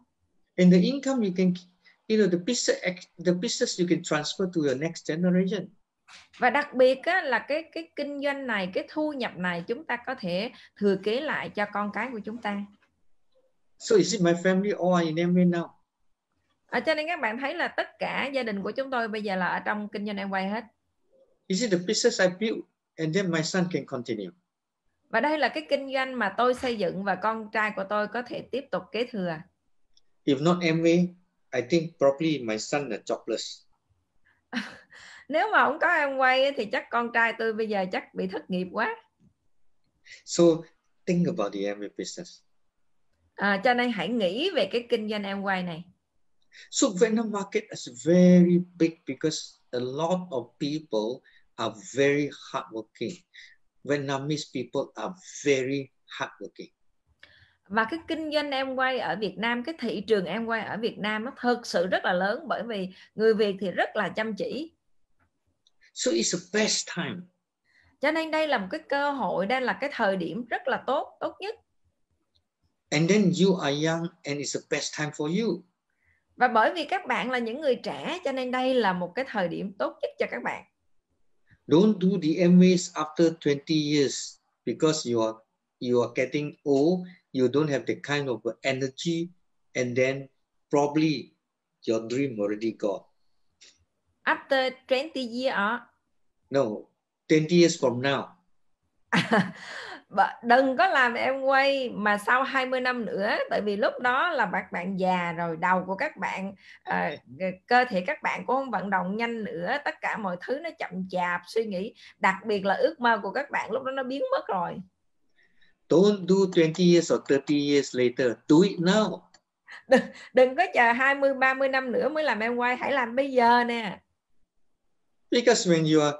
And the income you can, you know, the business you can transfer to your next generation. Và đặc biệt á, là cái kinh doanh này, cái thu nhập này chúng ta có thể thừa kế lại cho con cái của chúng ta. So is it my family all in Amway now? Cho nên các bạn thấy là tất cả gia đình của chúng tôi bây giờ là ở trong kinh doanh Amway hết. Is it the business I built and then my son can continue? Và đây là cái kinh doanh mà tôi xây dựng và con trai của tôi có thể tiếp tục kế thừa. If not Amway, I think probably my son is jobless. Nếu mà không có Amway thì chắc con trai tôi bây giờ chắc bị thất nghiệp quá. So think about the Amway business. Cho nên hãy nghĩ về cái kinh doanh Amway này. So Vietnam market is very big because a lot of people are very hardworking. Vietnamese people are very hardworking. Và cái kinh doanh Amway ở Việt Nam, cái thị trường Amway ở Việt Nam nó thực sự rất là lớn bởi vì người Việt thì rất là chăm chỉ. So it's the best time. Cho nên đây là một cái cơ hội, đây là cái thời điểm rất là tốt nhất. And then you are young and it's the best time for you. Và bởi vì các bạn là những người trẻ cho nên đây là một cái thời điểm tốt nhất cho các bạn. Don't do the Amways after 20 years because you are getting old, you don't have the kind of energy, and then probably your dream already gone. After 20 years? No, 20 years from now. Đừng có làm Amway mà sau 20 năm nữa, tại vì lúc đó là bạn già rồi, đầu của các bạn, cơ thể các bạn cũng không vận động nhanh nữa, tất cả mọi thứ nó chậm chạp, suy nghĩ, đặc biệt là ước mơ của các bạn lúc đó nó biến mất rồi. Don't do 20 years or 30 years later, do it now. Đừng có chờ 20, 30 năm nữa mới làm Amway, hãy làm bây giờ nè. Because when you are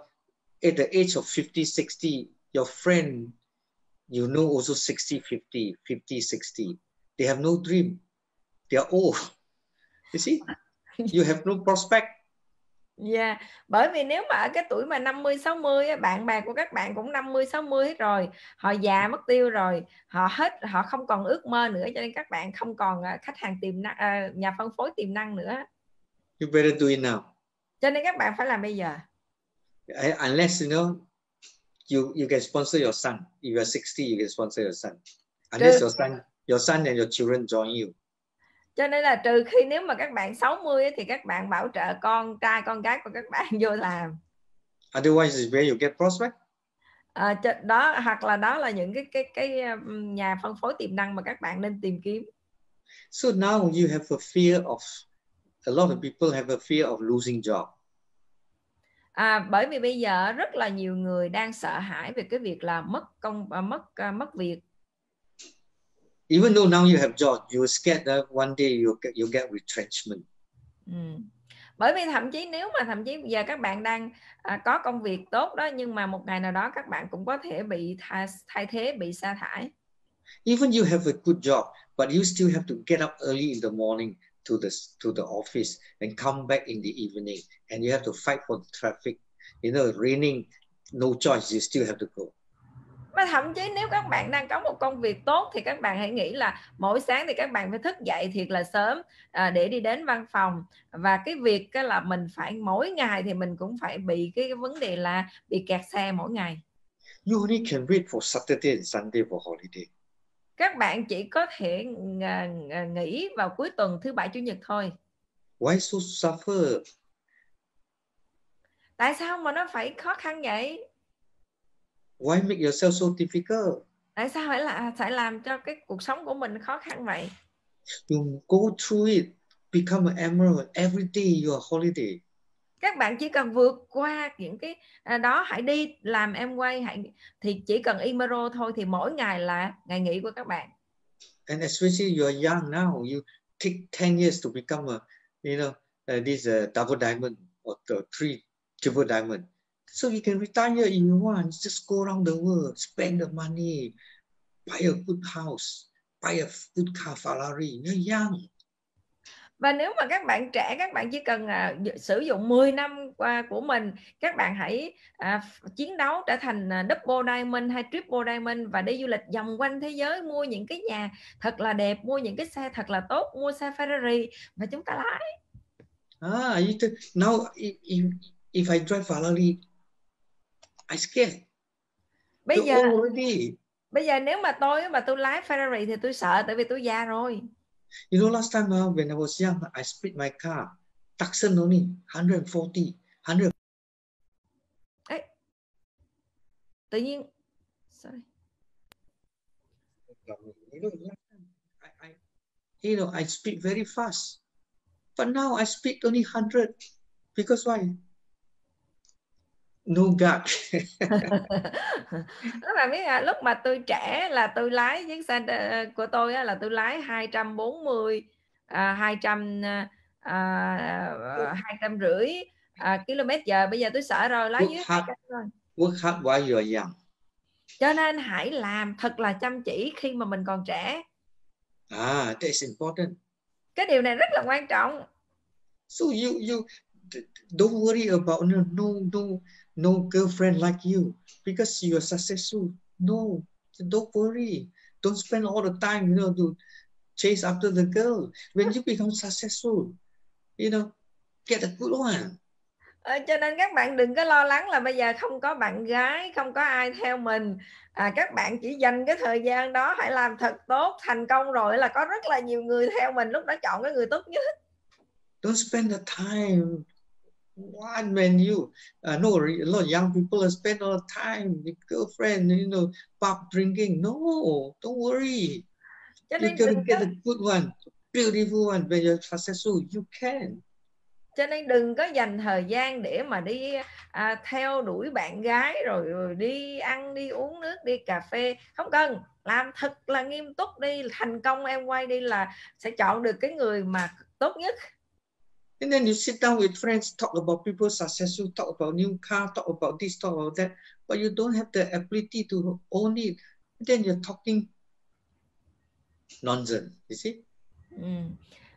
at the age of 50, 60, your friend, you know, also 60, 50, 50, 60. They have no dream. They are old. You see? You have no prospect. Yeah, bởi vì nếu mà ở cái tuổi mà 50, 60, bạn bè của các bạn cũng 50, 60 rồi. Họ già mất tiêu rồi. Họ không còn ước mơ nữa. Cho nên các bạn không còn khách hàng tiềm năng, nhà phân phối tiềm năng nữa. You better do it now. Cho nên các bạn phải làm bây giờ. Unless, you know, You can sponsor your son. If you're 60, you can sponsor your son. Unless your son and your children join you. Cho nên là trừ khi nếu mà các bạn 60 thì các bạn bảo trợ con trai, con gái của các bạn vô làm. Otherwise is where you get prospect. Đó hoặc là đó là những cái nhà phân phối tiềm năng mà các bạn nên tìm kiếm. So now you have a fear of, a lot of people have a fear of losing job. Bởi vì bây giờ rất là nhiều người đang sợ hãi về cái việc là mất việc. Even though now you have job, you scared that one day you get retrenchment. Bởi vì thậm chí giờ các bạn đang có công việc tốt đó nhưng mà một ngày nào đó các bạn cũng có thể bị thay thế, bị sa thải. Even you have a good job, but you still have to get up early in the morning to the office and come back in the evening and you have to fight for the traffic, you know, raining, no choice, you still have to go. Mà thậm chí nếu các bạn đang có một công việc tốt thì các bạn hãy nghĩ là mỗi sáng thì các bạn phải thức dậy thiệt là sớm để đi đến văn phòng, và cái việc là mình phải mỗi ngày thì mình cũng phải bị cái vấn đề là bị kẹt xe mỗi ngày. You only can wait for Saturday and Sunday for holiday. Các bạn chỉ có thể nghỉ vào cuối tuần thứ Bảy, Chủ nhật thôi. Why so suffer? Tại sao mà nó phải khó khăn vậy? Why make yourself so difficult? Tại sao phải làm cho cái cuộc sống của mình khó khăn vậy? You go through it, become an emerald every day your holiday. Các bạn chỉ cần vượt qua những cái đó, hãy đi làm Amway, thì chỉ cần emerald thôi thì mỗi ngày là ngày nghỉ của các bạn. And especially you are young now, you take 10 years to become a, you know, this double diamond or three triple diamond. So you can retire if you want, just go around the world, spend the money, buy a good house, buy a good car, Ferrari, you're young. Và nếu mà các bạn trẻ, các bạn chỉ cần sử dụng 10 năm của mình, các bạn hãy chiến đấu trở thành double diamond hay triple diamond và đi du lịch vòng quanh thế giới, mua những cái nhà thật là đẹp, mua những cái xe thật là tốt, mua xe Ferrari và chúng ta lái. Now if I drive Ferrari, I scared. Bây giờ nếu mà tôi lái Ferrari thì tôi sợ, tại vì tôi già rồi. You know, last time when I was young, I split my car. Tucson only 140, 100. Ê, tự nhiên, sorry. You know, I speak very fast, but now I speak only 100. Because why? No God. Các bạn biết à, lúc mà tôi trẻ là tôi lái chiếc xe của tôi á, là tôi lái 240, 250 km/h. Bây giờ tôi sợ rồi, lái dưới 200 rồi. Work hard while you are young. Cho nên hãy làm thật là chăm chỉ khi mà mình còn trẻ. Ah, that's important. Cái điều này rất là quan trọng. So you don't worry about no girlfriend like you because you are successful. No, don't worry. Don't spend all the time, you know, to chase after the girl. When you become successful, you know, get a good one. Cho nên các bạn đừng có lo lắng là bây giờ không có bạn gái, không có ai theo mình. Các bạn chỉ dành cái thời gian đó hãy làm thật tốt, thành công rồi là có rất là nhiều người theo mình, lúc đó chọn cái người tốt nhất. Don't spend the time. Why man you? No, a lot of young people spend all the time with girlfriend, you know, pub drinking. No, don't worry. Cho nên you can get a good one, beautiful one. When you're successful, you can. Cho nên đừng có dành thời gian để mà đi theo đuổi bạn gái rồi đi ăn, đi uống nước, đi cà phê. Không cần, làm thật là nghiêm túc đi. Thành công em quay đi là sẽ chọn được cái người mà tốt nhất. And then you sit down with friends, talk about people successful, talk about new car, talk about this, talk about that. But you don't have the ability to own it. And then you're talking nonsense, you see?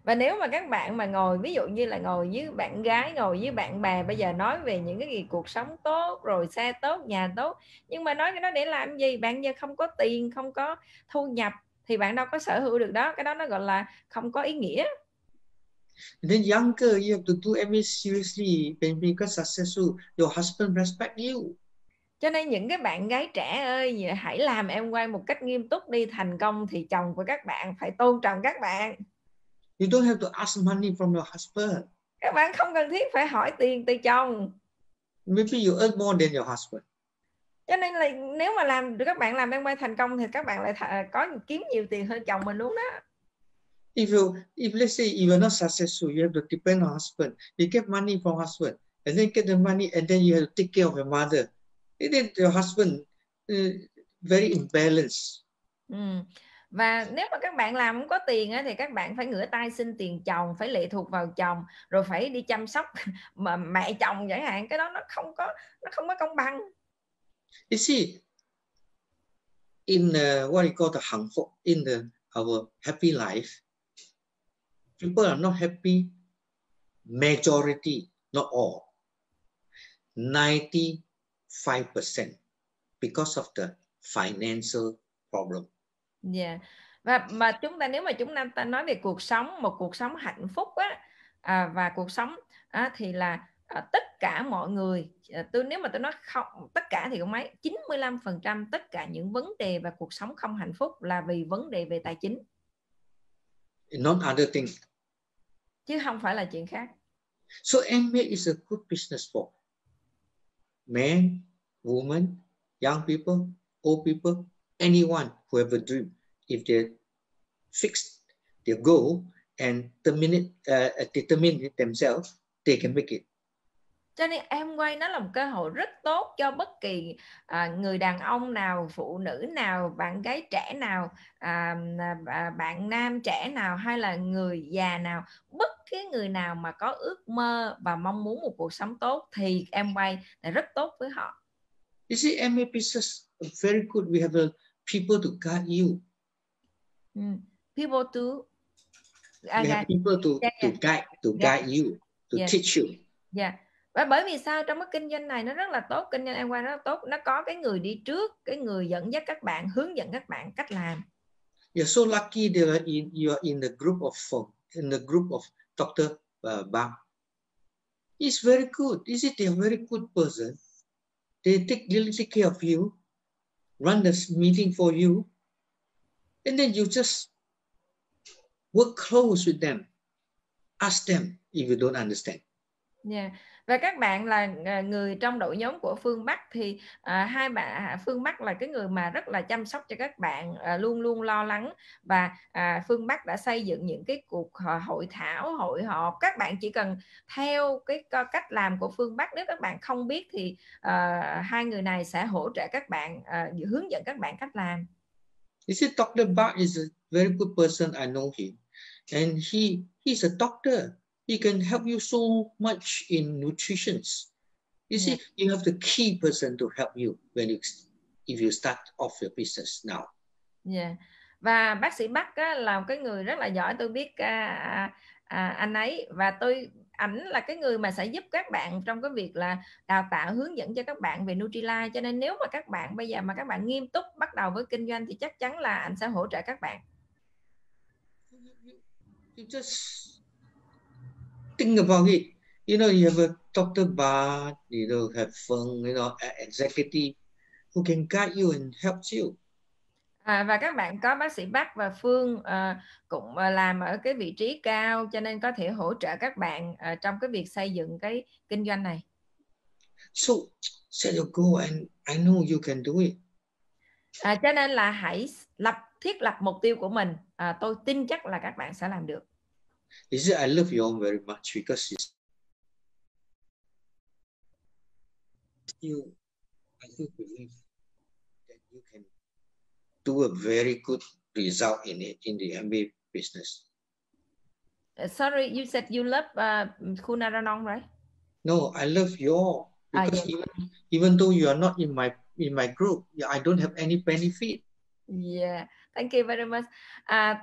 Và nếu mà các bạn mà ngồi, ví dụ như là ngồi với bạn gái, ngồi với bạn bè, bây giờ nói về những cái gì cuộc sống tốt, rồi xe tốt, nhà tốt, nhưng mà nói cái đó để làm gì? Bạn giờ không có tiền, không có thu nhập thì bạn đâu có sở hữu được đó. Cái đó nó gọi là không có ý nghĩa. Then younger, you have to do everything seriously when you become successful. Your husband respect you. Cho nên những cái bạn gái trẻ ơi, hãy làm em quay một cách nghiêm túc đi, thành công thì chồng của các bạn phải tôn trọng các bạn. You don't have to ask money from your husband. Các bạn không cần thiết phải hỏi tiền từ chồng. Maybe you earn more than your husband. Cho nên là nếu mà các bạn làm em quay thành công thì các bạn lại có kiếm nhiều tiền hơn chồng mình luôn đó. If let's say you are not successful, you have to depend on husband. You get money from husband, and then get the money, and then you have to take care of your mother. And then your husband very imbalanced. Và nếu mà các bạn làm không có tiền thì các bạn phải ngửa tay xin tiền chồng, phải lệ thuộc vào chồng, rồi phải đi chăm sóc mà mẹ chồng chẳng hạn. Cái đó nó không có công bằng. You see, in what we call the hạnh phúc, in our happy life, people are not happy. Majority, not all. 95% because of the financial problem. Yeah. Và mà chúng ta nói về cuộc sống, một cuộc sống hạnh phúc á, và cuộc sống thì là tất cả mọi người, nếu mà tôi nói không tất cả thì cũng mấy 95% tất cả những vấn đề và cuộc sống không hạnh phúc là vì vấn đề về tài chính. Not other thing. Chứ không phải là chuyện khác. So Amway is a good business for men, women, young people, old people, anyone who have a dream, if they fix their goal and determine themselves, they can make it. Cho nên Amway nó là một cơ hội rất tốt cho bất kỳ người đàn ông nào, phụ nữ nào, bạn gái trẻ nào, bạn nam trẻ nào, hay là người già nào, bất cứ người nào mà có ước mơ và mong muốn một cuộc sống tốt thì Amway là rất tốt với họ. You see, Amway business is very good. We have people to guide you. People to guide you, to teach you. Yeah. Và bởi vì sao trong cái kinh doanh này nó rất là tốt, kinh doanh Amway rất là tốt, nó có cái người đi trước, cái người dẫn dắt các bạn, hướng dẫn các bạn cách làm. You're so lucky that you are in the group of Dr. Bang. He's very good. Is it a very good person? They really take care of you, run this meeting for you, and then you just work close with them. Ask them if you don't understand. Yeah. Và các bạn là người trong đội nhóm của Phương Bắc thì hai bạn Phương Bắc là cái người mà rất là chăm sóc cho các bạn, luôn luôn lo lắng, và Phương Bắc đã xây dựng những cái cuộc hội thảo, hội họp. Các bạn chỉ cần theo cái cách làm của Phương Bắc, nếu các bạn không biết thì hai người này sẽ hỗ trợ các bạn, hướng dẫn các bạn cách làm. You see, Dr. Bach is a very good person. I know him, and he's a doctor. He can help you so much in nutrition. You see, you have the key person to help you when if you start off your business now. Yeah. Và bác sĩ Bắc á, là một cái người rất là giỏi, tôi biết anh ấy, và ảnh là cái người mà sẽ giúp các bạn trong cái việc là đào tạo, hướng dẫn cho các bạn về NutriLife. Cho nên nếu mà các bạn bây giờ mà các bạn nghiêm túc bắt đầu với kinh doanh thì chắc chắn là anh sẽ hỗ trợ các bạn. Think about it. You know, you have a Dr. Bart, you know, have fun, you know, executive who can guide you and help you. Và các bạn có bác sĩ Bắc và Phương cũng làm ở cái vị trí cao, cho nên có thể hỗ trợ các bạn trong cái việc xây dựng cái kinh doanh này. So set your goal and I know you can do it. Cho nên là hãy thiết lập mục tiêu của mình. Tôi tin chắc là các bạn sẽ làm được. You see, I love you all very much because I still believe that you can do a very good result in it in the MBA business. Sorry, you said you love Kunaranong, right? No, I love you all because even though you are not in my group, I don't have any benefit. Yeah. Thank you very much.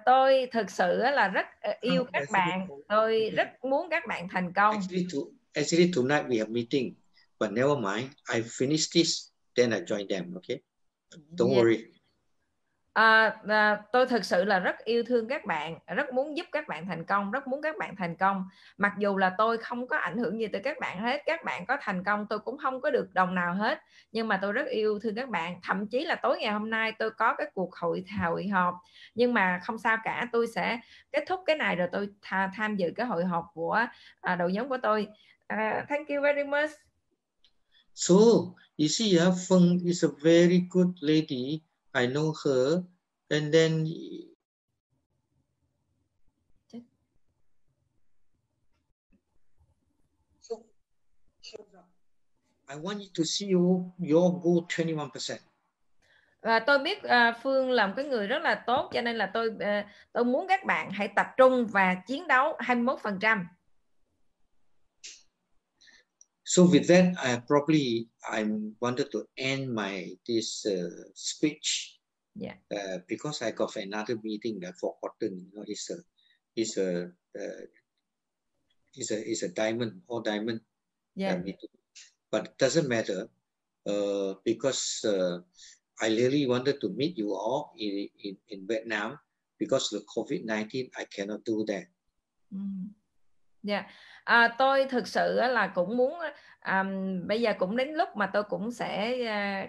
Tôi thực sự là rất yêu các bạn. Tôi rất muốn các bạn thành công. Actually tonight we have meeting, but never mind. I finish this, then I join them. Okay? Don't worry. Tôi thực sự là rất yêu thương các bạn, rất muốn giúp các bạn thành công, rất muốn các bạn thành công. Mặc dù là tôi không có ảnh hưởng gì tới các bạn hết, các bạn có thành công tôi cũng không có được đồng nào hết, nhưng mà tôi rất yêu thương các bạn. Thậm chí là tối ngày hôm nay tôi có cái cuộc hội họp, nhưng mà không sao cả, tôi sẽ kết thúc cái này rồi tôi tham dự cái hội họp của đội nhóm của tôi. Thank you very much. So, you see, Feng is a very good lady. I know her, and then so I want you to see your goal 21%. Và tôi biết Phương là một cái người rất là tốt, cho nên là tôi muốn các bạn hãy tập trung và chiến đấu 21%. So with that, I wanted to end my speech, because I got another meeting that forgotten. You know, it's a diamond, all diamond. Yeah. Meeting. But it doesn't matter, because I really wanted to meet you all in Vietnam because of the COVID-19. I cannot do that. Mm. Yeah. Tôi thực sự là cũng muốn bây giờ cũng đến lúc mà tôi cũng sẽ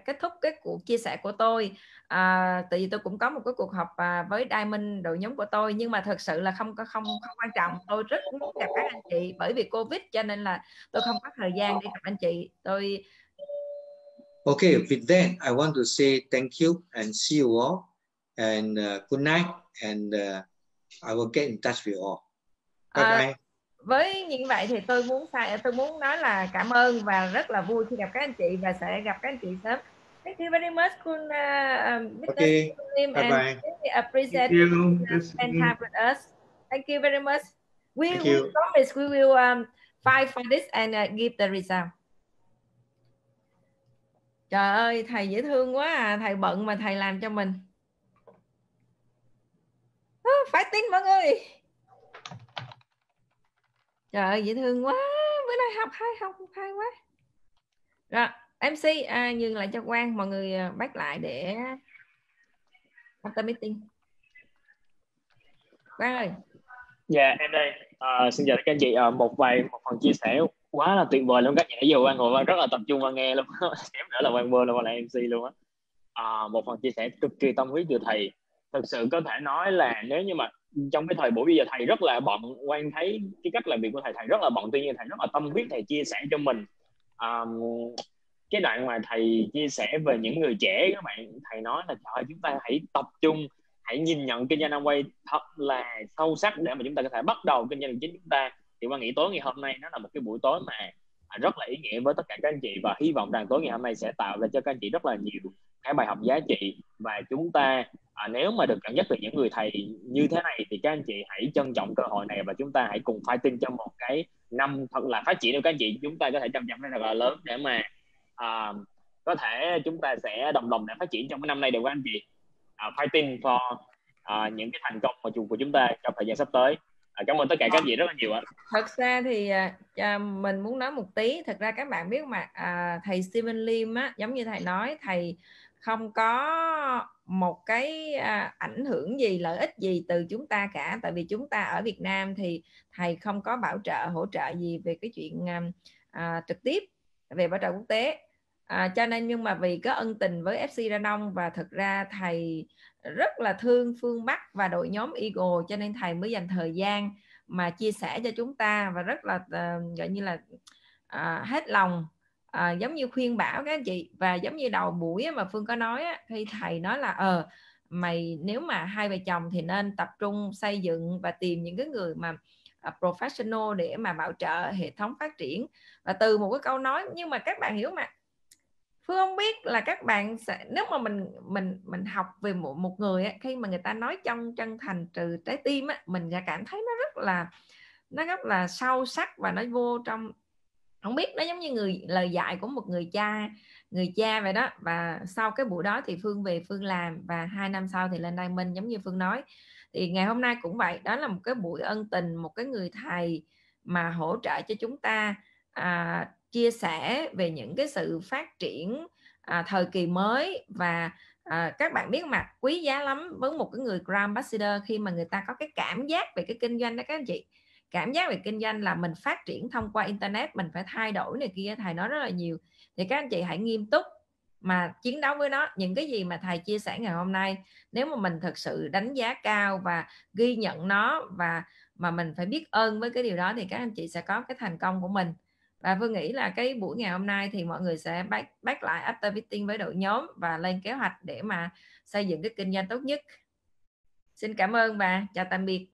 kết thúc cái cuộc chia sẻ của tôi, tại vì tôi cũng có một cái cuộc họp với Diamond đội nhóm của tôi, nhưng mà thực sự là không quan trọng. Tôi rất muốn gặp các anh chị, bởi vì Covid cho nên là tôi không có thời gian để gặp anh chị. Tôi okay, with that I want to say thank you and see you all and good night and I will get in touch with you all. Bye bye. Với như vậy thì tôi muốn nói là cảm ơn và rất là vui khi gặp các anh chị và sẽ gặp các anh chị sớm. Thank you very much, Mr. Lim, and really appreciate you spend time with us. Thank you very much. We promise we will fight for this and give the result. Trời ơi, thầy dễ thương quá à. Thầy bận mà thầy làm cho mình. Phải tin mọi người. Trời ơi, dễ thương quá. Bữa nay học hay quá. Rồi, MC nhường lại cho Quang. Mọi người bắt lại để after meeting. Quang ơi. Dạ, em đây. Xin chào các anh chị. Một phần chia sẻ quá là tuyệt vời luôn các nhà. Dù Quang ngồi rất là tập trung và nghe luôn kém nữa là Quang bơ là Quang là MC luôn á. Một phần chia sẻ cực kỳ tâm huyết từ thầy, thực sự có thể nói là nếu như mà trong cái thời buổi bây giờ thầy rất là bận, Quang thấy cái cách làm việc của thầy rất là bận, tuy nhiên thầy rất là tâm huyết, thầy chia sẻ cho mình. Cái đoạn mà thầy chia sẻ về những người trẻ các bạn, thầy nói là trời, chúng ta hãy tập trung, hãy nhìn nhận kinh doanh Amway thật là sâu sắc để mà chúng ta có thể bắt đầu kinh doanh chính chúng ta. Thì Quang nghĩ tối ngày hôm nay nó là một cái buổi tối mà rất là ý nghĩa với tất cả các anh chị, và hy vọng rằng tối ngày hôm nay sẽ tạo ra cho các anh chị rất là nhiều cái bài học giá trị. Và chúng ta nếu mà được cảm giác từ những người thầy như thế này thì các anh chị hãy trân trọng cơ hội này, và chúng ta hãy cùng fighting cho một cái năm thật là phát triển. Nếu các anh chị chúng ta có thể chăm chăm lên thật là lớn để mà có thể chúng ta sẽ đồng lòng để phát triển trong cái năm nay được các anh chị. Fighting for những cái thành công của chúng ta trong thời gian sắp tới. Cảm ơn tất cả các vị rất là nhiều ạ. Thật ra thì mình muốn nói một tí. Thật ra các bạn biết mà thầy Steven Lim á, giống như thầy nói, thầy không có một cái ảnh hưởng gì, lợi ích gì từ chúng ta cả. Tại vì chúng ta ở Việt Nam thì thầy không có bảo trợ, hỗ trợ gì về cái chuyện trực tiếp, về bảo trợ quốc tế. Cho nên nhưng mà vì có ân tình với FC Đà Nẵng, và thực ra thầy rất là thương phương Bắc và đội nhóm Eagle, cho nên thầy mới dành thời gian mà chia sẻ cho chúng ta, và rất là gọi như là hết lòng, giống như khuyên bảo các anh chị. Và giống như đầu buổi mà Phương có nói á, thì thầy nói là mày nếu mà hai vợ chồng thì nên tập trung xây dựng và tìm những cái người mà professional để mà bảo trợ hệ thống phát triển. Và từ một cái câu nói, nhưng mà các bạn hiểu mà, Phương không biết là các bạn sẽ, nếu mà mình học về một người ấy, khi mà người ta nói chân thành từ trái tim ấy, mình đã cảm thấy nó rất là sâu sắc, và nó vô trong, không biết, nó giống như lời dạy của một người cha vậy đó. Và sau cái buổi đó thì Phương về Phương làm, và 2 năm sau thì lên đây mình, giống như Phương nói, thì ngày hôm nay cũng vậy. Đó là một cái buổi ân tình, một cái người thầy mà hỗ trợ cho chúng ta chia sẻ về những cái sự phát triển thời kỳ mới. Và các bạn biết mà quý giá lắm với một cái người Grand Ambassador, khi mà người ta có cái cảm giác về cái kinh doanh đó các anh chị. Cảm giác về kinh doanh là mình phát triển thông qua internet, mình phải thay đổi này kia, thầy nói rất là nhiều. Thì các anh chị hãy nghiêm túc mà chiến đấu với nó. Những cái gì mà thầy chia sẻ ngày hôm nay, nếu mà mình thực sự đánh giá cao và ghi nhận nó, và mà mình phải biết ơn với cái điều đó, thì các anh chị sẽ có cái thành công của mình. Và Phương nghĩ là cái buổi ngày hôm nay thì mọi người sẽ back lại after meeting với đội nhóm và lên kế hoạch để mà xây dựng cái kinh doanh tốt nhất. Xin cảm ơn và chào tạm biệt.